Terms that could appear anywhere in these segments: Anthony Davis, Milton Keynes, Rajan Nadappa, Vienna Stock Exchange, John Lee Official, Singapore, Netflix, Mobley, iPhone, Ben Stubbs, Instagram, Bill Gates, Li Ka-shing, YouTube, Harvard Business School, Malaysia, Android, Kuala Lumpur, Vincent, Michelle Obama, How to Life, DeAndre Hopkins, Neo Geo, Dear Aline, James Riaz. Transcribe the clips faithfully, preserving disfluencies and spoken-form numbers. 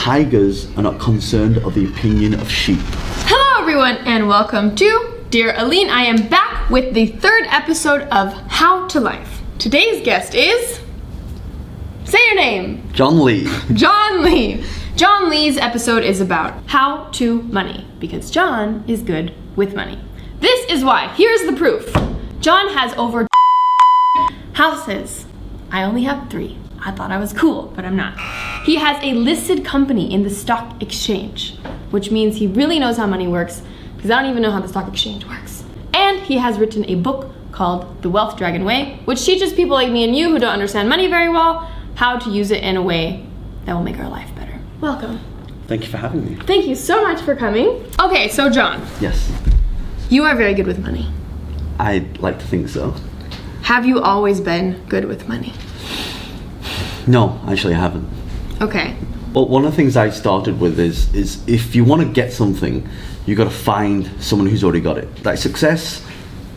Tigers are not concerned of the opinion of sheep. Hello everyone and welcome to Dear Aline. I am back with the third episode of How to Life. Today's guest is... Say your name! John Lee. John Lee. John Lee's episode is about how to money, because John is good with money. This is why. Here's the proof. John has over houses. I only have three. I thought I was cool, but I'm not. He has a listed company in the stock exchange, which means he really knows how money works, because I don't even know how the stock exchange works. And he has written a book called The Wealth Dragon Way, which teaches people like me and you who don't understand money very well how to use it in a way that will make our life better. Welcome. Thank you for having me. Thank you so much for coming. Okay, so John. Yes. You are very good with money. I'd like to think so. Have you always been good with money? No, actually I haven't. Okay. But one of the things I started with is is if you want to get something, you got to find someone who's already got it. Like success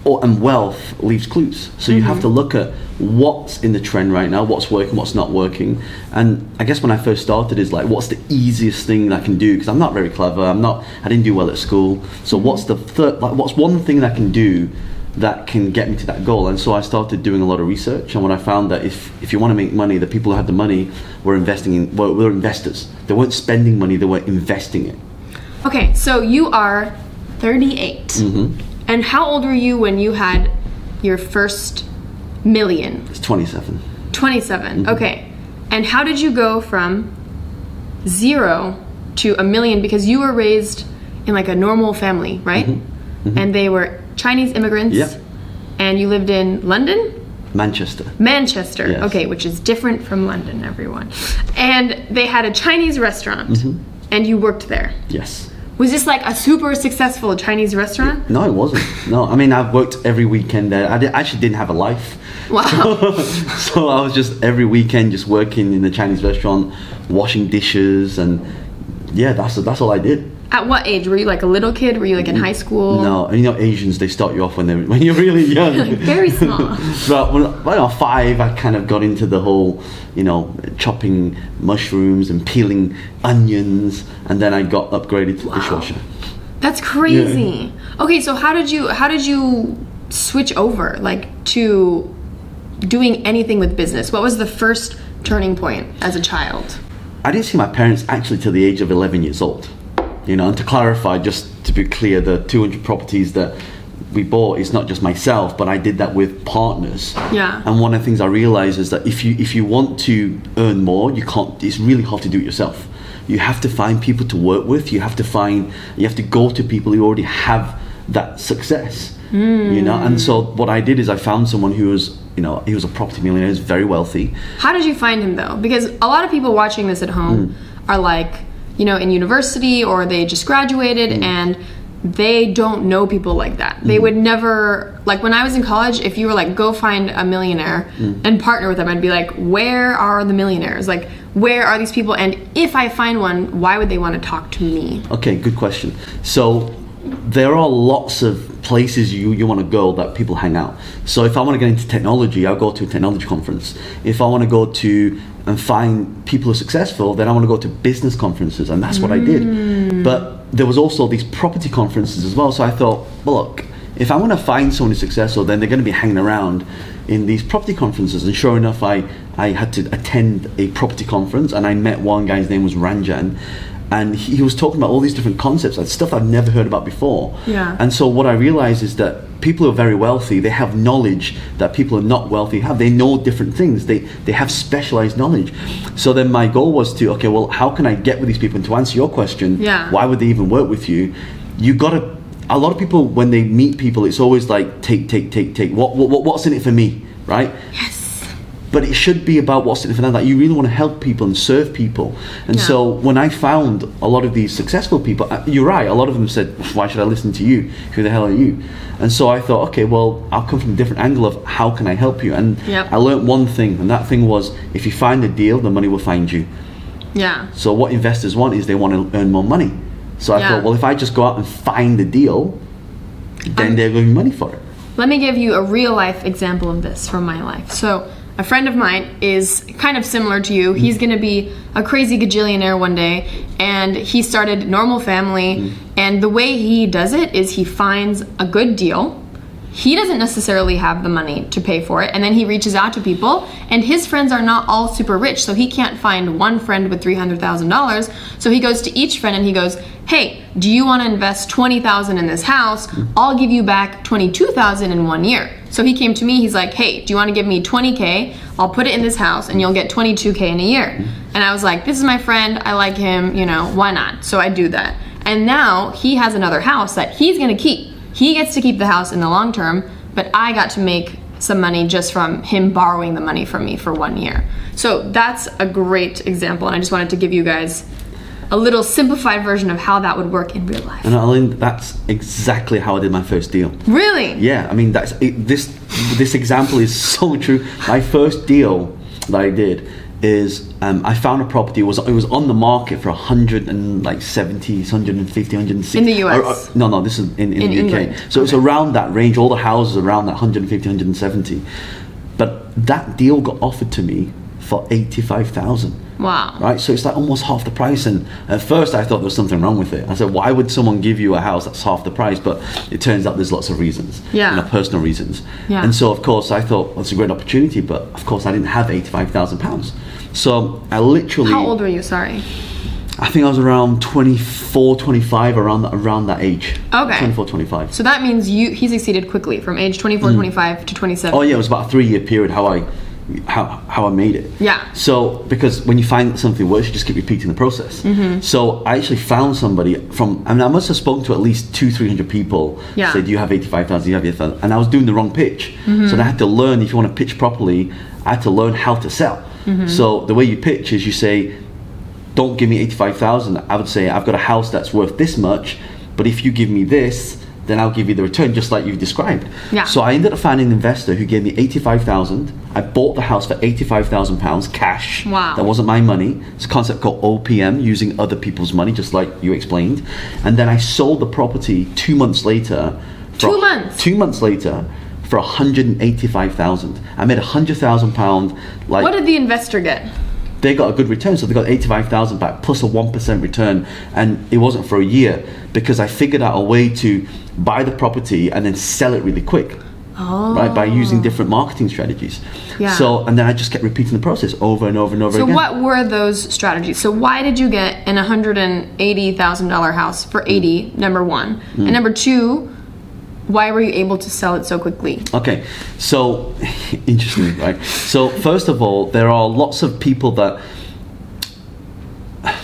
or and wealth leaves clues. So you mm-hmm. have to look at what's in the trend right now, what's working, what's not working. And I guess when I first started is like, what's the easiest thing that I can do? Because I'm not very clever. I'm not. I didn't do well at school. So mm-hmm. what's the third? Like, what's one thing that I can do that can get me to that goal? And so I started doing a lot of research, and what I found that if, if you want to make money, the people who had the money were investing in, well, were investors. They weren't spending money, they were investing it. Okay, so you are thirty-eight. Mm-hmm. And how old were you when you had your first million? It's twenty-seven. twenty-seven, mm-hmm. Okay. And how did you go from zero to a million? Because you were raised in like a normal family, right? Mm-hmm. Mm-hmm. And they were Chinese immigrants, yep. And you lived in London? Manchester. Manchester, yes. Okay, which is different from London, everyone. And they had a Chinese restaurant, mm-hmm. and you worked there? Yes. Was this like a super successful Chinese restaurant? No, it wasn't. No, I mean, I've worked every weekend there. I, did, I actually didn't have a life. Wow. So, so I was just every weekend just working in the Chinese restaurant, washing dishes, and yeah, that's that's all I did. At what age? Were you like a little kid? Were you like in high school? No, you know, Asians, they start you off when they're when you're really young. Like very small. But when, when I was five, I kind of got into the whole, you know, chopping mushrooms and peeling onions, and then I got upgraded to wow. dishwasher. That's crazy. Yeah. Okay, so how did you how did you switch over like to doing anything with business? What was the first turning point as a child? I didn't see my parents actually till the age of eleven years old. You know, and to clarify, just to be clear, the two hundred properties that we bought is not just myself, but I did that with partners. Yeah. And one of the things I realized is that if you if you want to earn more, you can't. It's really hard to do it yourself. You have to find people to work with. You have to find. You have to go to people who already have that success. Mm. You know, and so what I did is I found someone who was, you know, he was a property millionaire, he was very wealthy. How did you find him though? Because a lot of people watching this at home mm. are like, you know, in university or they just graduated mm. and they don't know people like that. They mm. would never, like when I was in college, if you were like, go find a millionaire mm. and partner with them, I'd be like, where are the millionaires? Like, where are these people? And if I find one, why would they want to talk to me? Okay, good question. So there are lots of places you, you want to go that people hang out. So if I want to get into technology, I'll go to a technology conference. If I want to go to and find people who are successful, then I want to go to business conferences, and that's what mm. I did. But there was also these property conferences as well, so I thought, well, look, if I want to find someone who's successful, then they're going to be hanging around in these property conferences. And sure enough, I, I had to attend a property conference, and I met one guy, his name was Ranjan, and he was talking about all these different concepts, like stuff I've never heard about before. Yeah. And so what I realized is that people who are very wealthy, they have knowledge that people who are not wealthy have. They know different things. They they have specialized knowledge. So then my goal was to, okay, well, how can I get with these people? And to answer your question, yeah. why would they even work with you? You got to, a lot of people, when they meet people, it's always like, take, take, take, take. What, what what's in it for me, right? Yes. But it should be about what's in it for them. Like you really want to help people and serve people. And yeah. so when I found a lot of these successful people, you're right, a lot of them said, why should I listen to you? Who the hell are you? And so I thought, okay, well, I'll come from a different angle of how can I help you? And yep. I learned one thing, and that thing was, if you find a deal, the money will find you. Yeah. So what investors want is they want to earn more money. So I yeah. thought, well, if I just go out and find the deal, then um, they're going to give me money for it. Let me give you a real life example of this from my life. So A friend of mine is kind of similar to you. He's gonna be a crazy gajillionaire one day, and he started Normal Family, and the way he does it is he finds a good deal. He doesn't necessarily have the money to pay for it, and then he reaches out to people, and his friends are not all super rich, so he can't find one friend with three hundred thousand dollars. So he goes to each friend and he goes, hey, do you wanna invest twenty thousand dollars in this house? I'll give you back twenty-two thousand dollars in one year. So he came to me, he's like, hey, do you want to give me twenty K? I'll put it in this house and you'll get twenty-two K in a year. And I was like, this is my friend, I like him, you know, why not? So I do that. And now he has another house that he's gonna keep. He gets to keep the house in the long term, but I got to make some money just from him borrowing the money from me for one year. So that's a great example, and I just wanted to give you guys a little simplified version of how that would work in real life. And Aline, that's exactly how I did my first deal. Really? Yeah, I mean, that's it, this this example is so true. My first deal that I did is um, I found a property. It was it was on the market for one hundred seventy, one hundred fifty, one hundred sixty. In the U S? Or, or, no, no, this is in, in, in the England. U K. So okay. It's around that range. All the houses around that one hundred fifty, one hundred seventy. But that deal got offered to me for eighty-five thousand. Wow. Right, so it's like almost half the price, and at first I thought there was something wrong with it. I said, why would someone give you a house that's half the price? But it turns out there's lots of reasons, yeah, you know, personal reasons. Yeah. And so of course I thought, well, it's a great opportunity, but of course I didn't have eighty-five thousand pounds. So I literally... How old were you, sorry? I think I was around twenty-four, twenty-five, around that, around that age. Okay. twenty-four, twenty-five. So that means you he succeeded quickly from age twenty-four, mm. twenty-five to twenty-seven. Oh yeah, it was about a three year period how I... How, how I made it. Yeah. So, because when you find something works, you just keep repeating the process. Mm-hmm. So, I actually found somebody from, I mean, I must have spoken to at least two, three hundred people. Yeah. Say, do you have eighty-five thousand? Do you have eighty-five thousand? And I was doing the wrong pitch. Mm-hmm. So, I had to learn, if you want to pitch properly, I had to learn how to sell. Mm-hmm. So, the way you pitch is you say, don't give me eighty-five thousand. I would say, I've got a house that's worth this much, but if you give me this, then I'll give you the return, just like you've described. Yeah. So I ended up finding an investor who gave me eighty-five thousand. I bought the house for eighty-five thousand pounds cash. Wow. That wasn't my money. It's a concept called O P M, using other people's money, just like you explained. And then I sold the property two months later. For two months. Two months later for one hundred eighty-five thousand. I made one hundred thousand pounds. Like, what did the investor get? They got a good return, so they got eighty-five thousand back plus a one percent return, and it wasn't for a year because I figured out a way to buy the property and then sell it really quick. Oh. Right, by using different marketing strategies. Yeah. So, and then I just kept repeating the process over and over and over so again. So what were those strategies? So why did you get an one hundred eighty thousand dollars house for eighty, mm. number one? Mm. And number two, why were you able to sell it so quickly? Okay, so interesting, right? So first of all, there are lots of people that,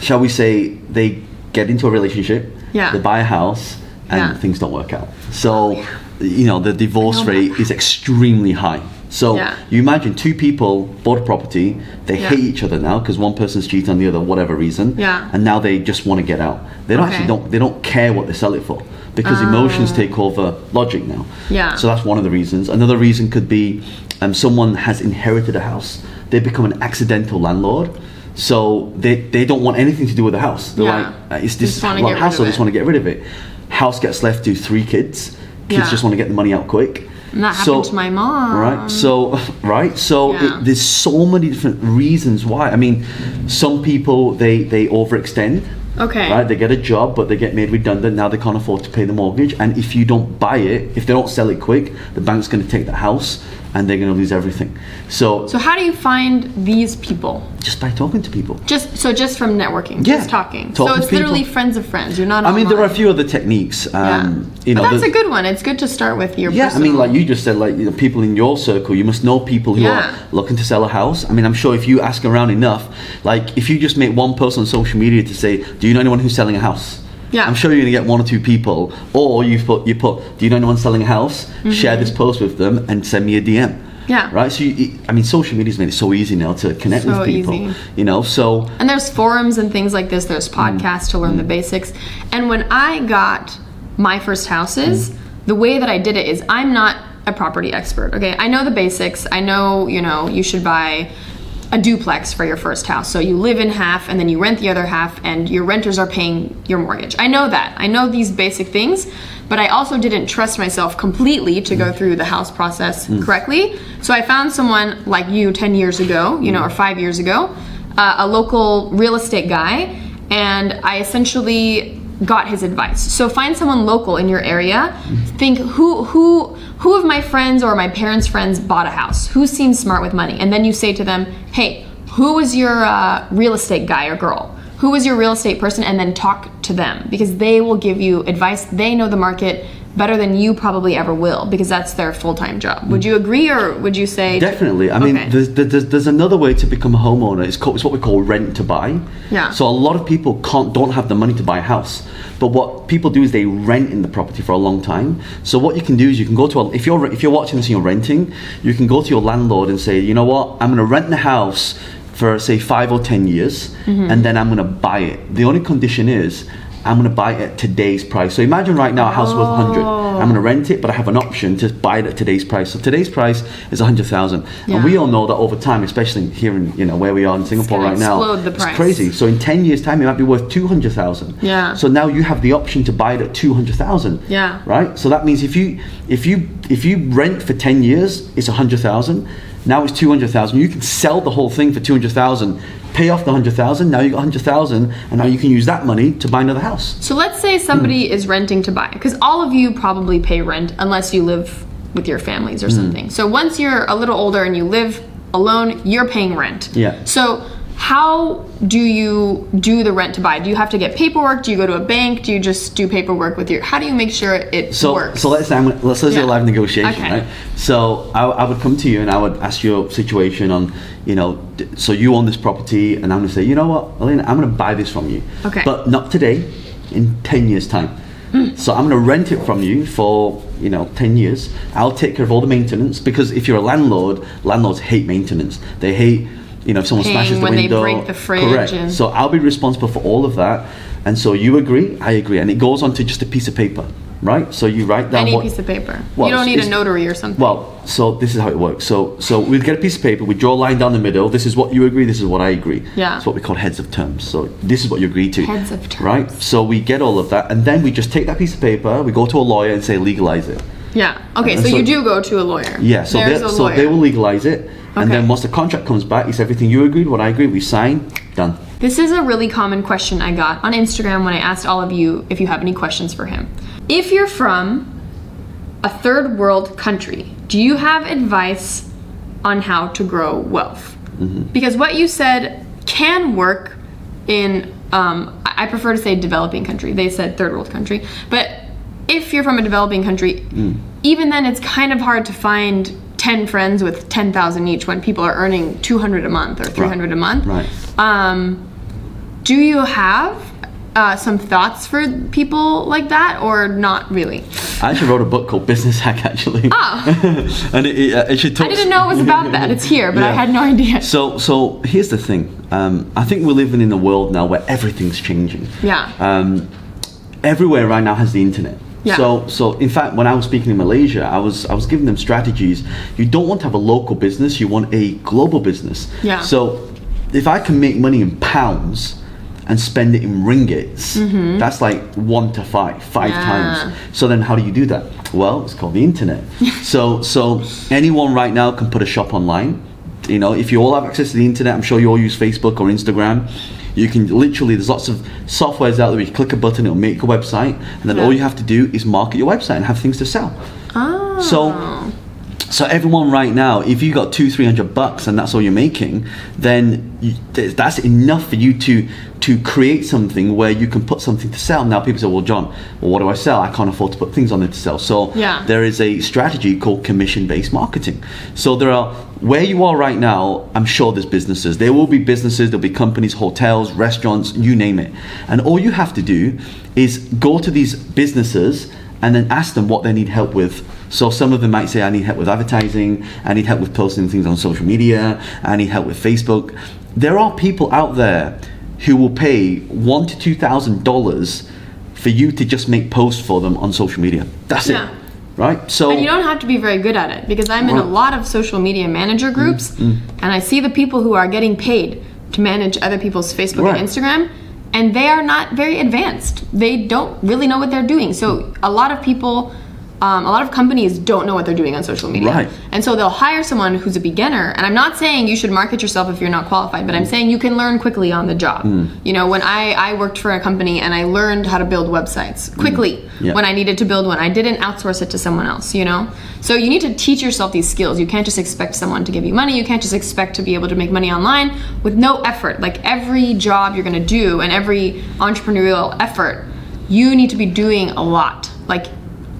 shall we say, they get into a relationship, yeah, they buy a house, and yeah, things don't work out. So, oh, yeah, you know, the divorce rate is extremely high. So yeah, you imagine two people bought a property, they yeah, hate each other now because one person's cheating on the other, whatever reason, yeah, and now they just want to get out. They don't okay. actually don't they don't care what they sell it for, because uh, emotions take over logic now. Yeah. So that's one of the reasons. Another reason could be um, someone has inherited a house. They become an accidental landlord. So they, they don't want anything to do with the house. They're yeah, like, it's this hassle, they just want to get rid of it. House gets left to three kids. Kids yeah, just want to get the money out quick. And that happened so, to my mom. Right, so, right, so yeah, it, there's so many different reasons why. I mean, some people, they, they overextend. Okay. Right, they get a job, but they get made redundant. Now they can't afford to pay the mortgage. And if you don't buy it, if they don't sell it quick, the bank's going to take the house and they're going to lose everything. So So how do you find these people? Just by talking to people. Just So just from networking, yeah, just talking. talking. So it's literally friends of friends. You're not I online. mean, there are a few other techniques. Um, yeah. you know, but that's a good one. It's good to start with your Yeah, personal. I mean, like you just said, like you know, people in your circle, you must know people who yeah, are looking to sell a house. I mean, I'm sure if you ask around enough, like if you just make one post on social media to say, do you know anyone who's selling a house? Yeah. I'm sure you're going to get one or two people. Or you put, you put, do you know anyone selling a house? Mm-hmm. Share this post with them and send me a D M. Yeah. Right? So, you, I mean, social media's made it so easy now to connect so with people. Easy. You know, so. And there's forums and things like this. There's podcasts mm. to learn mm. the basics. And when I got my first houses, mm. the way that I did it is I'm not a property expert, okay? I know the basics. I know, you know, you should buy a duplex for your first house. So you live in half and then you rent the other half, and your renters are paying your mortgage. I know that. I know these basic things, but I also didn't trust myself completely to mm. go through the house process mm. correctly. So I found someone like you ten years ago, you know, or five years ago, uh, a local real estate guy, and I essentially got his advice. So find someone local in your area. Think who who Who of my friends or my parents' friends bought a house? Who seems smart with money? And then you say to them, hey, who was your uh, real estate guy or girl? Who was your real estate person? And then talk to them, because they will give you advice. They know the market better than you probably ever will, because that's their full-time job. Would you agree, or would you say? Definitely. I mean, okay. there's, there's there's another way to become a homeowner. It's called, it's what we call rent to buy. Yeah. So a lot of people can't don't have the money to buy a house, but what people do is they rent in the property for a long time. So what you can do is you can go to a, if you're if you're watching this and you're renting, you can go to your landlord and say, you know what, I'm going to rent the house for say five or ten years, mm-hmm. and then I'm going to buy it. The only condition is, I'm going to buy it at today's price. So imagine right now a house worth one hundred. I'm going to rent it, but I have an option to buy it at today's price. So today's price is one hundred thousand. Yeah. And we all know that over time, especially here in, you know, where we are in Singapore right now, the price. It's crazy. So in ten years time, it might be worth two hundred thousand. Yeah. So now you have the option to buy it at two hundred thousand. Yeah. Right? So that means if you if you if you rent for ten years, it's one hundred thousand. Now it's two hundred thousand. You can sell the whole thing for two hundred thousand. Pay off the one hundred thousand, now you got one hundred thousand, and now you can use that money to buy another house. So let's say somebody mm. is renting to buy, because all of you probably pay rent unless you live with your families or mm. something. So once you're a little older and you live alone, you're paying rent. Yeah. So how do you do the rent to buy? Do you have to get paperwork? Do you go to a bank? Do you just do paperwork with your, how do you make sure it so, works? So let's say, I'm, let's say yeah. a live negotiation, okay. right? So I, I would come to you and I would ask your situation on, you know, so you own this property, and I'm going to say, you know what, Aline, I'm going to buy this from you. Okay. But not today, in ten years time. Mm. So I'm going to rent it from you for, you know, ten years. I'll take care of all the maintenance, because if you're a landlord, landlords hate maintenance. They hate, you know, if someone smashes the when window, they break the fridge. Correct. And so I'll be responsible for all of that. And so you agree, I agree. And it goes on to just a piece of paper, right? So you write down Any what, piece of paper. Well, you don't need a notary or something. Well, so this is how it works. So so we get a piece of paper, we draw a line down the middle. This is what you agree, this is what I agree. Yeah. It's what we call heads of terms. So this is what you agree to. Heads of terms. Right? So we get all of that. And then we just take that piece of paper, we go to a lawyer and say, legalize it. Yeah. Okay, so, so you do go to a lawyer. Yeah, so, a lawyer. so they will legalize it. Okay. And then once the contract comes back, it's everything you agreed, what I agreed, we sign, done. This is a really common question I got on Instagram when I asked all of you if you have any questions for him. If you're from a third world country, do you have advice on how to grow wealth? Mm-hmm. Because what you said can work in, um, I prefer to say developing country. They said third world country. But if you're from a developing country, mm. even then it's kind of hard to find ten friends with ten thousand each when people are earning two hundred a month or three hundred right. a month. Right. Um, do you have uh, some thoughts for people like that, or not really? I actually wrote a book called Business Hack, actually. Oh. and it, it, uh, it should talk I didn't know it was about that. It's here, but yeah. I had no idea. So, so here's the thing. Um, I think we're living in a world now where everything's changing. Yeah. Um, everywhere right now has the internet. Yeah. So, so in fact, when I was speaking in Malaysia, I was I was giving them strategies. You don't want to have a local business; you want a global business. Yeah. So, if I can make money in pounds and spend it in ringgits, mm-hmm. that's like one to five, five yeah. times. So then, how do you do that? Well, it's called the internet. so, so anyone right now can put a shop online. You know, if you all have access to the internet, I'm sure you all use Facebook or Instagram. You can literally, there's lots of softwares out there where you click a button, it'll make a website, and then yeah. all you have to do is market your website and have things to sell. Oh. So, so everyone right now, if you got two, three hundred bucks and that's all you're making, then you, that's enough for you to to create something where you can put something to sell. Now people say, well, John, well, what do I sell? I can't afford to put things on there to sell. So yeah. there is a strategy called commission-based marketing. So there are, where you are right now, I'm sure there's businesses. There will be businesses, there'll be companies, hotels, restaurants, you name it. And all you have to do is go to these businesses and then ask them what they need help with. So some of them might say, I need help with advertising, I need help with posting things on social media, I need help with Facebook. There are people out there who will pay one to two thousand dollars for you to just make posts for them on social media. That's yeah. it. Right. So, and you don't have to be very good at it, because I'm right. in a lot of social media manager groups, mm-hmm. and I see the people who are getting paid to manage other people's Facebook right. and Instagram, and they are not very advanced. They don't really know what they're doing. So a lot of people, um, a lot of companies don't know what they're doing on social media. Right. And so they'll hire someone who's a beginner. And I'm not saying you should market yourself if you're not qualified, but I'm saying you can learn quickly on the job. Mm. You know, when I, I worked for a company and I learned how to build websites quickly mm. yeah. when I needed to build one. I didn't outsource it to someone else, you know? So you need to teach yourself these skills. You can't just expect someone to give you money. You can't just expect to be able to make money online with no effort. Like every job you're gonna do and every entrepreneurial effort, you need to be doing a lot. Like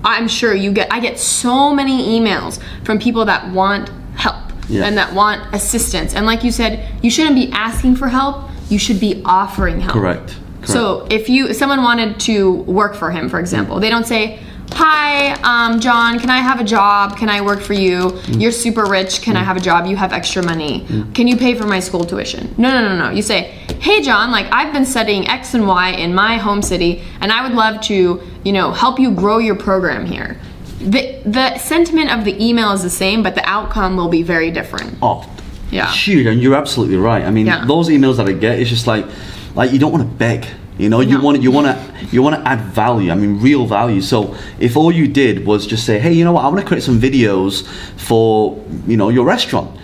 I'm sure you get, I get so many emails from people that want help yeah. and that want assistance. And like you said, you shouldn't be asking for help. You should be offering help. Correct. Correct. So if you, if someone wanted to work for him, for example, they don't say, hi, um, John, can I have a job? Can I work for you? Mm. You're super rich. Can mm. I have a job? You have extra money. Mm. Can you pay for my school tuition? No, no, no, no. You say, hey, John, like I've been studying X and Y in my home city, and I would love to, you know, help you grow your program here. The the sentiment of the email is the same, but the outcome will be very different. Oh, yeah. Huge, and you're absolutely right. I mean, yeah. those emails that I get, it's just like, like you don't want to beg. You know, no. you want you want to you want to add value. I mean, real value. So if all you did was just say, hey, you know what? I want to create some videos for, you know, your restaurant.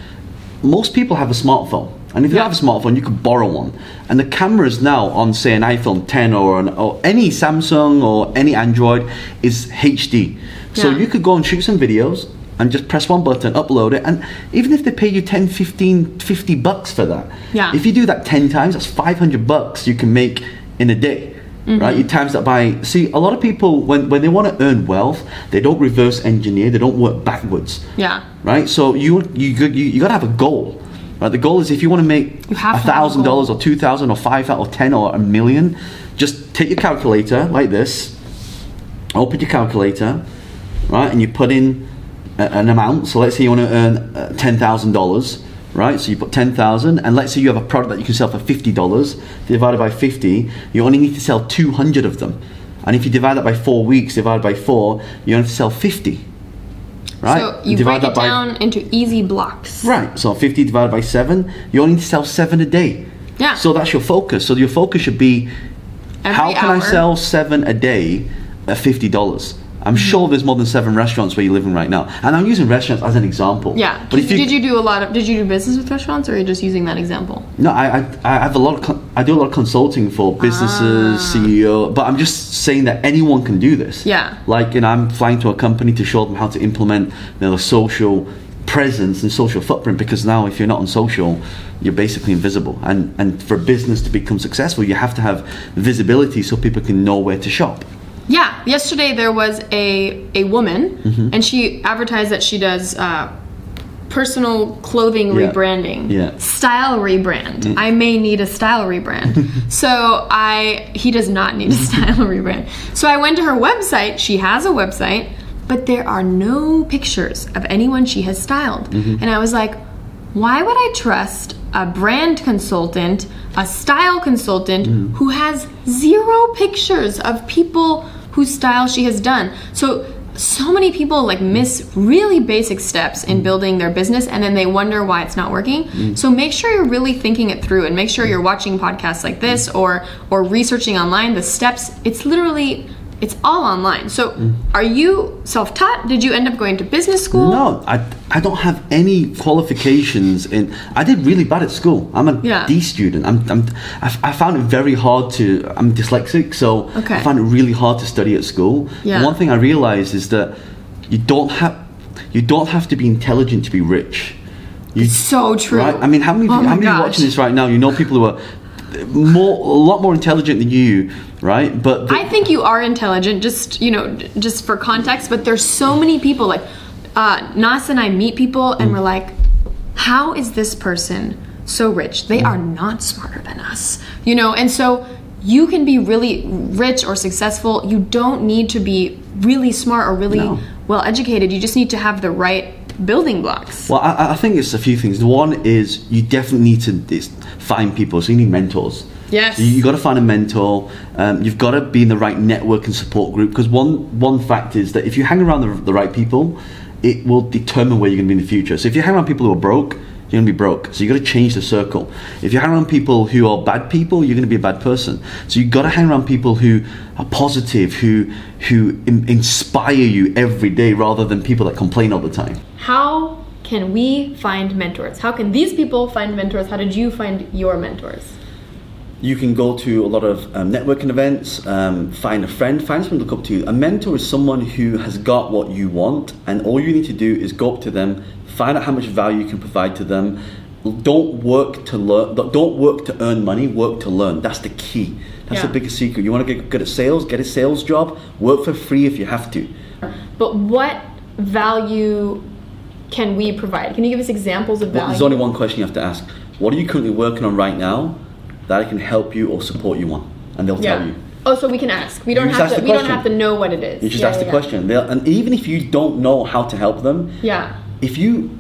Most people have a smartphone, and if yeah. you have a smartphone, you could borrow one. And the cameras now on, say, an iPhone ten or an, or any Samsung or any Android is H D. So yeah. you could go and shoot some videos and just press one button, upload it, and even if they pay you ten, fifteen, fifty bucks for that, yeah. if you do that ten times, that's five hundred bucks you can make in a day, mm-hmm. right? You times that by, see, a lot of people, when, when they want to earn wealth, they don't reverse engineer, they don't work backwards. Yeah. Right? So you you you, you got to have a goal. Right? The goal is if you want to make a thousand dollars or two thousand or five thousand or ten or a million, just take your calculator like this, open your calculator, right? And you put in a, an amount. So let's say you want to earn ten thousand dollars. Right, so you put ten thousand, and let's say you have a product that you can sell for fifty dollars, divided by fifty, you only need to sell two hundred of them. And if you divide that by four weeks, divided by four, you only have to sell fifty, right? So you break it down into easy blocks. Right, so fifty divided by seven, you only need to sell seven a day. Yeah. So that's your focus. So your focus should be, how can I sell seven a day at fifty dollars? I'm sure there's more than seven restaurants where you're living right now, and I'm using restaurants as an example. Yeah. But if you, did you do a lot of? Did you do business with restaurants, or are you just using that example? No, I I, I have a lot of I do a lot of consulting for businesses, ah. C E O. But I'm just saying that anyone can do this. Yeah. Like, you know, I'm flying to a company to show them how to implement, you know, the social presence and social footprint, because now if you're not on social, you're basically invisible. And and for business to become successful, you have to have visibility so people can know where to shop. Yeah, yesterday there was a a woman, mm-hmm. and she advertised that she does uh, personal clothing yeah. rebranding, yeah. style rebrand. Mm. I may need a style rebrand. so I, he does not need a style rebrand. So I went to her website. She has a website, but there are no pictures of anyone she has styled. Mm-hmm. And I was like, why would I trust a brand consultant, a style consultant mm. who has zero pictures of people whose style she has done? So, so many people like miss really basic steps in building their business, and then they wonder why it's not working. Mm. So make sure you're really thinking it through, and make sure you're watching podcasts like this or or researching online the steps. It's literally, it's all online. So mm. are you self-taught? Did you end up going to business school? No, I I don't have any qualifications in, I did really bad at school. I'm a yeah. D student. I'm, I'm I, I found it very hard to, I'm dyslexic, so okay. I found it really hard to study at school. Yeah. And one thing I realized is that you don't have, you don't have to be intelligent to be rich. You, it's so true. Right? I mean, how many, oh how many watching this right now, you know, people who are more, a lot more intelligent than you, right? But the, I think you are intelligent, just, you know, just for context, but there's so many people, like uh, Nas and I meet people and mm. we're like, how is this person so rich? They mm. are not smarter than us, you know? And so you can be really rich or successful. You don't need to be really smart or really no. well educated. You just need to have the right building blocks. Well, I, I think it's a few things. One is you definitely need to find people, so you need mentors. Yes. You've got to find a mentor. Um, you've got to be in the right network and support group, because one one fact is that if you hang around the, the right people, it will determine where you're going to be in the future. So if you hang around people who are broke, you're going to be broke. So you've got to change the circle. If you hang around people who are bad people, you're going to be a bad person. So you've got to hang around people who are positive, who who in, inspire you every day, rather than people that complain all the time. How can we find mentors? How can these people find mentors? How did you find your mentors? You can go to a lot of um, networking events, um, find a friend, find someone to look up to. A mentor is someone who has got what you want, and all you need to do is go up to them, find out how much value you can provide to them. Don't work to learn, don't work to earn money, work to learn. That's the key. That's yeah. the biggest secret. You want to get good at sales, get a sales job, work for free if you have to. But what value can we provide? Can you give us examples of value? Well, there's only one question you have to ask. What are you currently working on right now that I can help you or support you on, and they'll yeah. tell you. Oh, so we can ask. We don't have to. We don't have to know what it is. You just yeah, ask yeah, the yeah. question, they'll, and even if you don't know how to help them, yeah, if you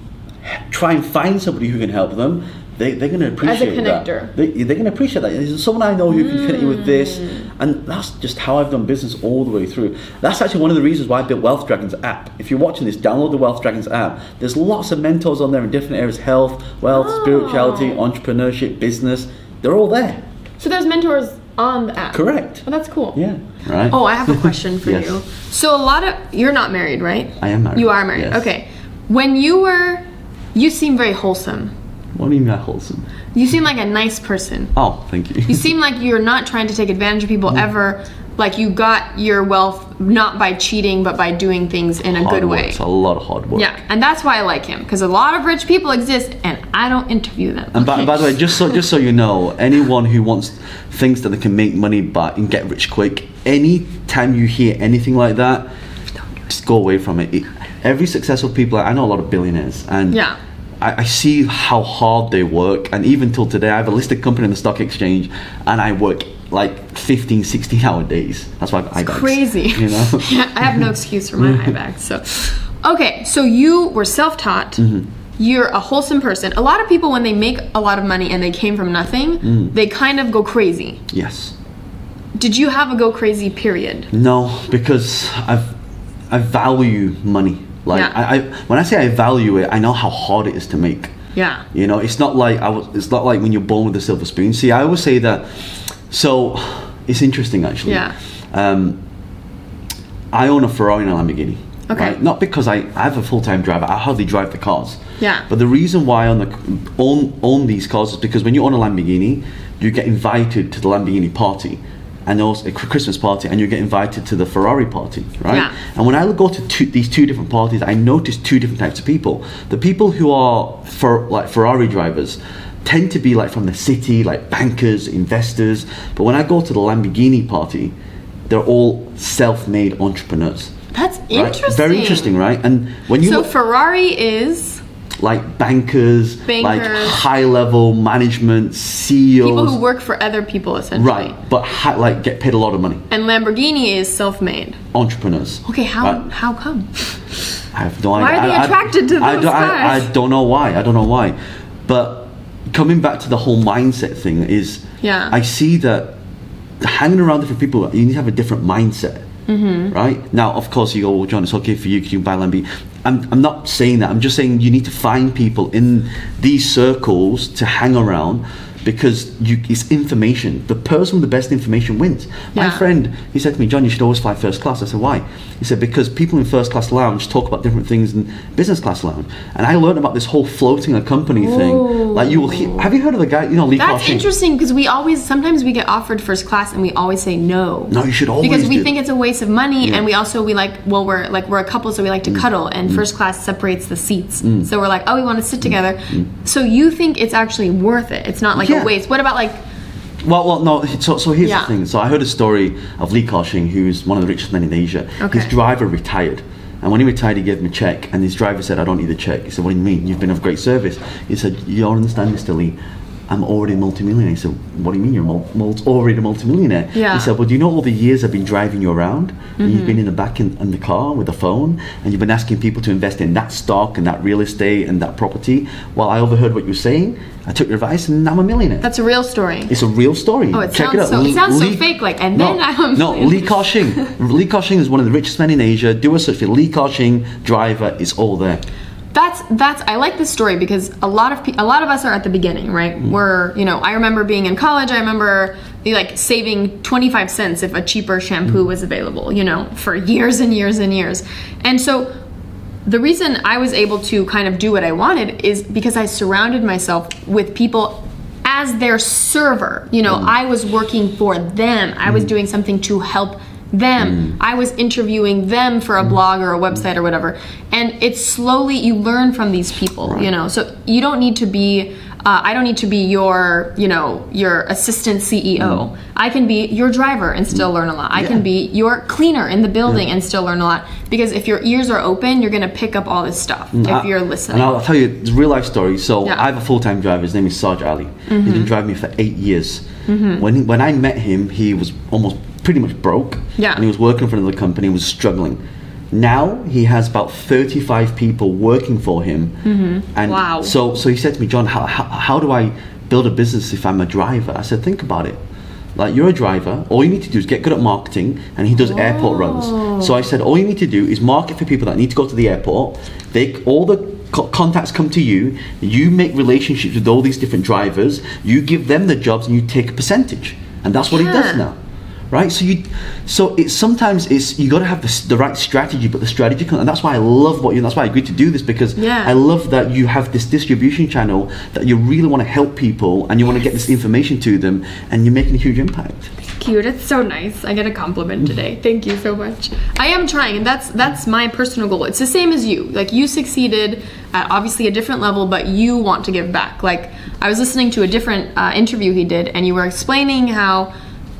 try and find somebody who can help them, they they're going to appreciate that. As a connector, that. They, they're going to appreciate that. There's someone I know who mm. can connect you with this, and that's just how I've done business all the way through. That's actually one of the reasons why I built Wealth Dragons app. If you're watching this, download the Wealth Dragons app. There's lots of mentors on there in different areas: health, wealth, oh. spirituality, entrepreneurship, business. They're all there. So there's mentors on the app. Correct. Oh, that's cool. Yeah. Right. Oh, I have a question for yes. you. So a lot of, you're not married, right? I am married. You are married. Yes. Okay. When you were, you seem very wholesome. What do you mean by wholesome? You seem like a nice person. Oh, thank you. You seem like you're not trying to take advantage of people no. ever. Like you got your wealth not by cheating, but by doing things in a hard good work. way. It's a lot of hard work. Yeah, and that's why I like him, because a lot of rich people exist, and I don't interview them. And okay. by, by the way, just so just so you know, anyone who wants thinks that they can make money but and get rich quick, any time you hear anything like that, don't do it. Just go away from it. it. Every successful people, I know a lot of billionaires, and yeah. I, I see how hard they work, and even till today, I have a listed company on the stock exchange, and I work like fifteen, sixteen hour days. That's why I got crazy. You know? yeah, I have no excuse for my eye bags. So, okay, so you were self-taught. Mm-hmm. You're a wholesome person. A lot of people, when they make a lot of money and they came from nothing, mm. they kind of go crazy. Yes. Did you have a go crazy period? No, because I've I value money. Like yeah. I, I when I say I value it, I know how hard it is to make. Yeah. You know, it's not like I was. It's not like when you're born with a silver spoon. See, I always say that. So, it's interesting actually. Yeah. Um, I own a Ferrari and a Lamborghini. Okay. Right? Not because I, I have a full-time driver. I hardly drive the cars. Yeah. But the reason why I own, the, own, own these cars is because when you own a Lamborghini, you get invited to the Lamborghini party, and also a Christmas party, and you get invited to the Ferrari party, right? Yeah. And when I go to two, these two different parties, I notice two different types of people. The people who are for, like Ferrari drivers tend to be like from the city, like bankers, investors. But when I go to the Lamborghini party, they're all self-made entrepreneurs. That's interesting. Right? Very interesting, right? And when you so look, Ferrari is like bankers, bankers, like high-level management, C E Os, people who work for other people, essentially. Right, but ha- like get paid a lot of money. And Lamborghini is self-made entrepreneurs. Okay, how right? how come? I have no idea. Why are they I, attracted I, to those I don't, guys? I, I don't know why. I don't know why, but. Coming back to the whole mindset thing is, yeah. I see that hanging around different people, you need to have a different mindset, mm-hmm. right? Now, of course, you go, well, John, it's okay for you, can you buy Lambi? I'm, I'm not saying that. I'm just saying you need to find people in these circles to hang around, because you, it's information. The person with the best information wins. Yeah. My friend, he said to me, John, you should always fly first class. I said, why? He said, because people in first class lounge talk about different things in business class lounge. And I learned about this whole floating a company Ooh. thing. Like you will hear, have you heard of the guy, you know, Li Ka-shing? That's interesting, because we always, sometimes we get offered first class and we always say no. No, you should always Because we do. think it's a waste of money, yeah. and we also, we like, well, we're like, we're a couple, so we like to mm. cuddle, and mm. first class separates the seats. Mm. So we're like, oh, we want to sit together. Mm. So you think it's actually worth it. It's not like yeah. waste. What about like well well no so, so here's yeah. the thing. So I heard a story of Li Ka-shing, who's one of the richest men in Asia. Okay. His driver retired, and when he retired, he gave him a check, and his driver said, I don't need the check. He said, what do you mean? You've been of great service. He said, you don't understand, Mister Lee, I'm already a multimillionaire. He said, what do you mean you're mul mul already a multimillionaire? Yeah. He said, well, do you know all the years I've been driving you around? Mm-hmm. And you've been in the back in, in the car with a phone, and you've been asking people to invest in that stock and that real estate and that property. Well, I overheard what you were saying. I took your advice, and I'm a millionaire. That's a real story. It's a real story. Oh, it Check sounds, it out. So, it sounds Li, so fake. Like, and no, then I'm no. Li Ka-shing. Li Ka-shing is one of the richest men in Asia. Do a search for Li Ka-shing driver. It's all there. That's that's. I like this story because a lot of pe a lot of us are at the beginning, right? Mm. We're you know. I remember being in college. I remember like saving twenty-five cents if a cheaper shampoo mm. was available. You know, for years and years and years, and so. The reason I was able to kind of do what I wanted is because I surrounded myself with people as their server. You know, mm. I was working for them. I mm. was doing something to help them. Mm. I was interviewing them for a mm. blog or a website or whatever. And it's slowly, you learn from these people, right. you know. So you don't need to be, uh, I don't need to be your, you know, your assistant C E O. Mm. I can be your driver and still learn a lot. I yeah. can be your cleaner in the building yeah. and still learn a lot. Because if your ears are open, you're going to pick up all this stuff mm, if I, you're listening. And I'll tell you, it's a real life story. So yeah. I have a full-time driver. His name is Sarj Ali. Mm-hmm. He's been driving me for eight years. Mm-hmm. When when I met him, he was almost pretty much broke. Yeah. And he was working for another company and was struggling. Now he has about thirty-five people working for him. Mm-hmm. And wow. So, so he said to me, John, how, how, how do I build a business if I'm a driver? I said, think about it. Like, you're a driver, all you need to do is get good at marketing, and he does oh. airport runs. So I said, all you need to do is market for people that need to go to the airport. They, all the co contacts come to you, you make relationships with all these different drivers, you give them the jobs, and you take a percentage. And that's what yeah. he does now. Right, so you, so it's sometimes it's you got to have the, the right strategy, but the strategy, and that's why I love what you. That's why I agreed to do this because yeah. I love that you have this distribution channel that you really want to help people and you yes. want to get this information to them, and you're making a huge impact. Thank you. That's so nice. I get a compliment today. Thank you so much. I am trying, and that's that's my personal goal. It's the same as you. Like, you succeeded at obviously a different level, but you want to give back. Like, I was listening to a different uh, interview he did, and you were explaining how.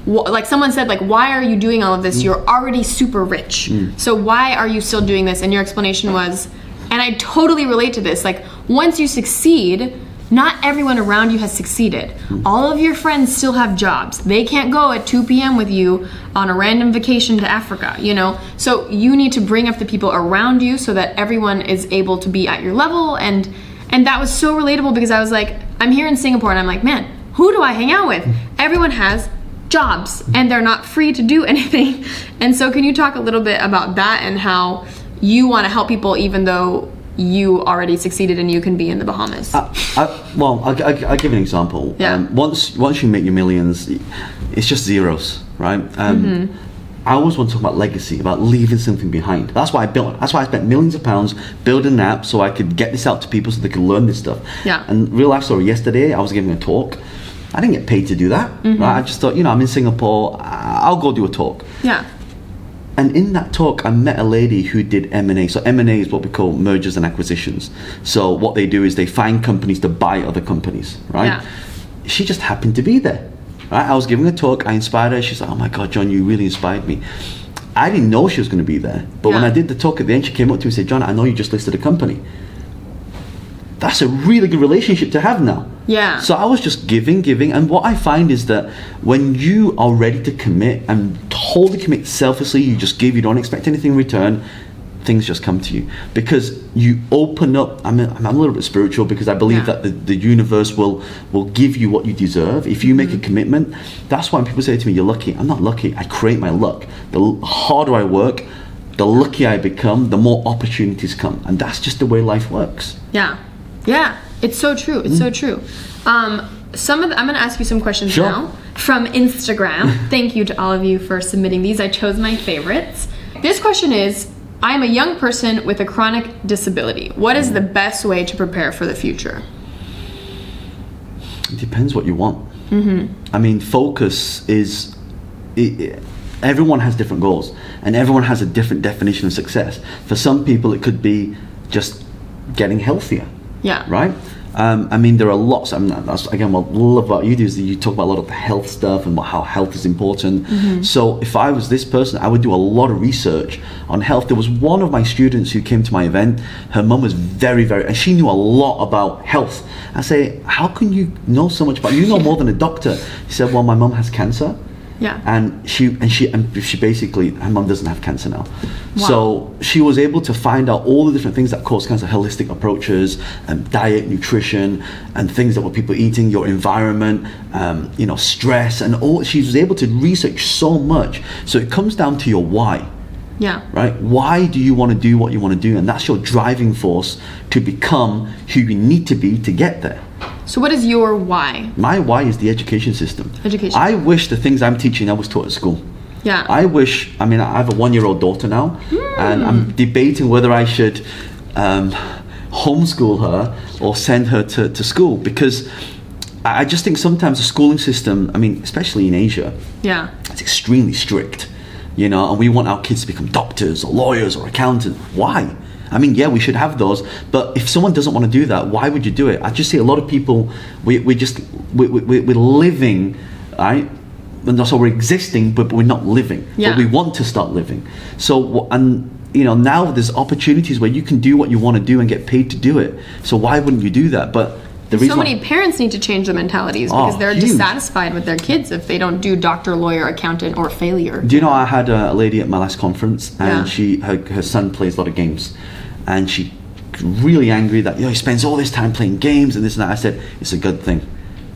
Like, someone said, like, why are you doing all of this? Mm. You're already super rich. Mm. So why are you still doing this? And your explanation was, and I totally relate to this, like, once you succeed, not everyone around you has succeeded. Mm. All of your friends still have jobs. They can't go at two P M with you on a random vacation to Africa, you know? So you need to bring up the people around you so that everyone is able to be at your level. And, and that was so relatable because I was like, I'm here in Singapore and I'm like, man, who do I hang out with? Everyone has jobs and they're not free to do anything. And so, can you talk a little bit about that and how you want to help people even though you already succeeded and you can be in the Bahamas? I, I, well, I, I, I'll give an example. Yeah. Um, once once you make your millions, it's just zeros, right? Um, mm-hmm. I always want to talk about legacy, about leaving something behind. That's why I built. That's why I spent millions of pounds building an app so I could get this out to people so they could learn this stuff. Yeah. And real life story. Yesterday, I was giving a talk. I didn't get paid to do that. Mm-hmm. Right? I just thought, you know, I'm in Singapore, I'll go do a talk. Yeah. And in that talk, I met a lady who did M and A. So M and A is what we call mergers and acquisitions. So what they do is they find companies to buy other companies, right? Yeah. She just happened to be there. Right? I was giving a talk, I inspired her. She's like, oh my God, John, you really inspired me. I didn't know she was going to be there. But yeah. when I did the talk at the end, she came up to me and said, John, I know you just listed a company. That's a really good relationship to have now. Yeah. So I was just giving, giving. And what I find is that when you are ready to commit and totally commit selflessly, you just give, you don't expect anything in return, things just come to you. Because you open up, I'm a, I'm a little bit spiritual because I believe yeah. that the, the universe will, will give you what you deserve. If you make mm-hmm. a commitment, that's why when people say to me, you're lucky. I'm not lucky. I create my luck. The harder I work, the luckier I become, the more opportunities come. And that's just the way life works. Yeah. Yeah, it's so true. It's mm. so true. Um, some of the, I'm going to ask you some questions sure. now from Instagram. Thank you to all of you for submitting these. I chose my favorites. This question is, I'm a young person with a chronic disability. What is the best way to prepare for the future? It depends what you want. Mm-hmm. I mean, focus is... It, it, everyone has different goals and everyone has a different definition of success. For some people, it could be just getting healthier. Yeah. Right? Um, I mean, there are lots. I mean, that's, again, what I love about you do is that you talk about a lot of the health stuff and how health is important. Mm-hmm. So if I was this person, I would do a lot of research on health. There was one of my students who came to my event. Her mum was very, very, and she knew a lot about health. I say, how can you know so much about, you know more than a doctor? She said, well, my mum has cancer. Yeah. And she and she and she basically, her mum doesn't have cancer now. Wow. So she was able to find out all the different things that cause cancer, holistic approaches, um, diet, nutrition, and things that were people eating, your environment, um, you know, stress, and all. She was able to research so much. So it comes down to your why. Yeah. Right? Why do you want to do what you want to do? And that's your driving force to become who you need to be to get there. So what is your why? My why is the education system. Education. I wish the things I'm teaching I was taught at school. Yeah. I wish, I mean, I have a one-year-old daughter now, mm. and I'm debating whether I should um, homeschool her or send her to, to school, because I just think sometimes the schooling system, I mean, especially in Asia, yeah, it's extremely strict. You know, and we want our kids to become doctors or lawyers or accountants. Why? I mean, yeah, we should have those, but if someone doesn't want to do that, why would you do it? I just see a lot of people, we, we just, we, we, we're living, right? And so we're existing, but we're not living. Yeah. But we want to start living. So, and you know, now there's opportunities where you can do what you want to do and get paid to do it. So why wouldn't you do that? But so many parents need to change their mentalities because oh, they're huge. dissatisfied with their kids if they don't do doctor, lawyer, accountant, or failure. Do you know, I had a lady at my last conference, and yeah. she her, her son plays a lot of games, and she really angry that, you know, he spends all this time playing games and this and that. I said, it's a good thing.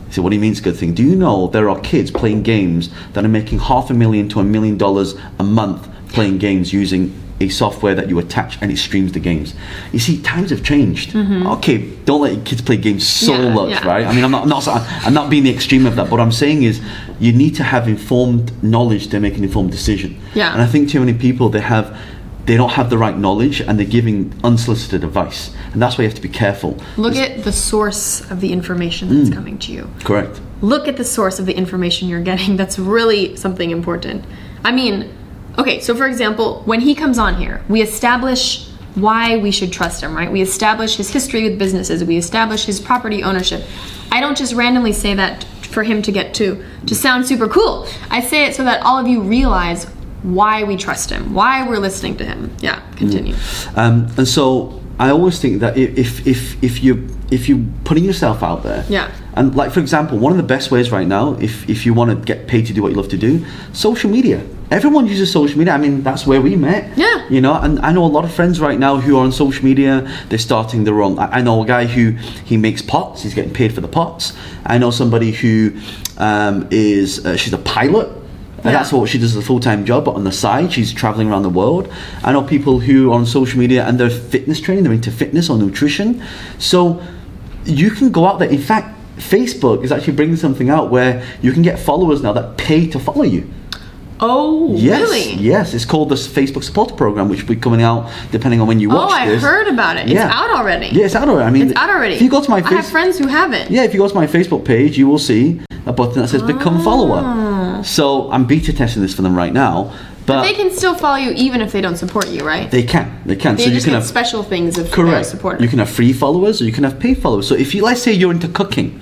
He said, what do you mean it's a good thing? Do you know there are kids playing games that are making half a million to a million dollars a month playing games using a software that you attach and it streams the games. You see, times have changed. Mm-hmm. Okay, don't let your kids play games so yeah, much, yeah. right? I mean, I'm not, I'm not, I'm not being the extreme of that. What I'm saying is, you need to have informed knowledge to make an informed decision. Yeah. And I think too many people, they have, they don't have the right knowledge, and they're giving unsolicited advice, and that's why you have to be careful. Look at the source of the information that's mm, coming to you. Correct. Look at the source of the information you're getting. That's really something important. I mean. Okay, so for example, when he comes on here, we establish why we should trust him, right? We establish his history with businesses. We establish his property ownership. I don't just randomly say that for him to get to, to sound super cool. I say it so that all of you realize why we trust him, why we're listening to him. Yeah, continue. Mm. Um, and so I always think that if, if, if, you're, if you're putting yourself out there, yeah. and like, for example, one of the best ways right now, if, if you want to get paid to do what you love to do, social media. Everyone uses social media. I mean, that's where we met. Yeah. You know, and I know a lot of friends right now who are on social media. They're starting their own. I know a guy who, he makes pots. He's getting paid for the pots. I know somebody who um, is, uh, she's a pilot. And yeah. that's what she does as a full-time job, but on the side, she's traveling around the world. I know people who are on social media and they're fitness training. They're into fitness or nutrition. So you can go out there. In fact, Facebook is actually bringing something out where you can get followers now that pay to follow you. Oh, yes, really? Yes, it's called the Facebook Supporter Program, which will be coming out depending on when you watch oh, this. Oh, I heard about it. Yeah. It's out already. Yeah, it's out already. I mean, it's out already. If you go to my face- I have friends who have it. Yeah, if you go to my Facebook page, you will see a button that says oh. Become Follower. So I'm beta testing this for them right now. But, but they can still follow you even if they don't support you, right? They can. They can. They so just you can have special things if correct. They're supported. You can have free followers or you can have paid followers. So if you, let's say you're into cooking.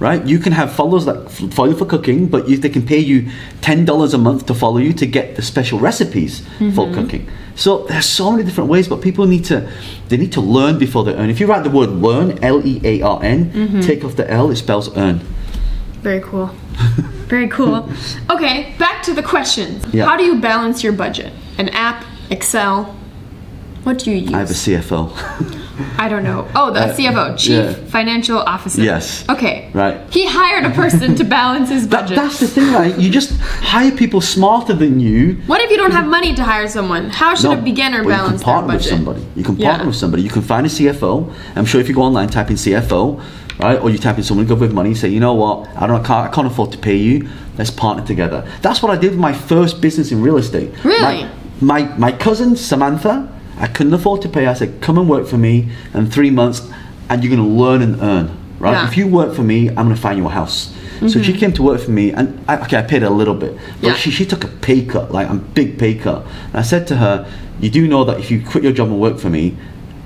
Right, you can have followers that follow you for cooking, but you, they can pay you ten dollars a month to follow you to get the special recipes mm-hmm. for cooking. So there's so many different ways, but people need to they need to learn before they earn. If you write the word learn, L E A R N, mm-hmm. take off the L, it spells earn. Very cool. Very cool. Okay, back to the questions. Yeah. How do you balance your budget? An app, Excel? What do you use? I have a C F O. I don't know. Oh, the uh, C F O, Chief yeah. Financial Officer. Yes. Okay. Right. He hired a person to balance his budget. That, that's the thing, right? You just hire people smarter than you. What if you don't have money to hire someone? How should no, a beginner balance their budget? You can partner with somebody. You can partner yeah. with somebody. You can find a C F O. I'm sure if you go online, type in C F O, right? Or you type in someone who goes with money, say, you know what? I don't. I can't, I can't afford to pay you. Let's partner together. That's what I did with my first business in real estate. Really? My my, my cousin Samantha. I couldn't afford to pay. I said, come and work for me in three months and you're going to learn and earn, right? Yeah. If you work for me, I'm going to find you a house. Mm-hmm. So she came to work for me and, I, okay, I paid her a little bit. But yeah. she, she took a pay cut, like a big pay cut. And I said to her, you do know that if you quit your job and work for me,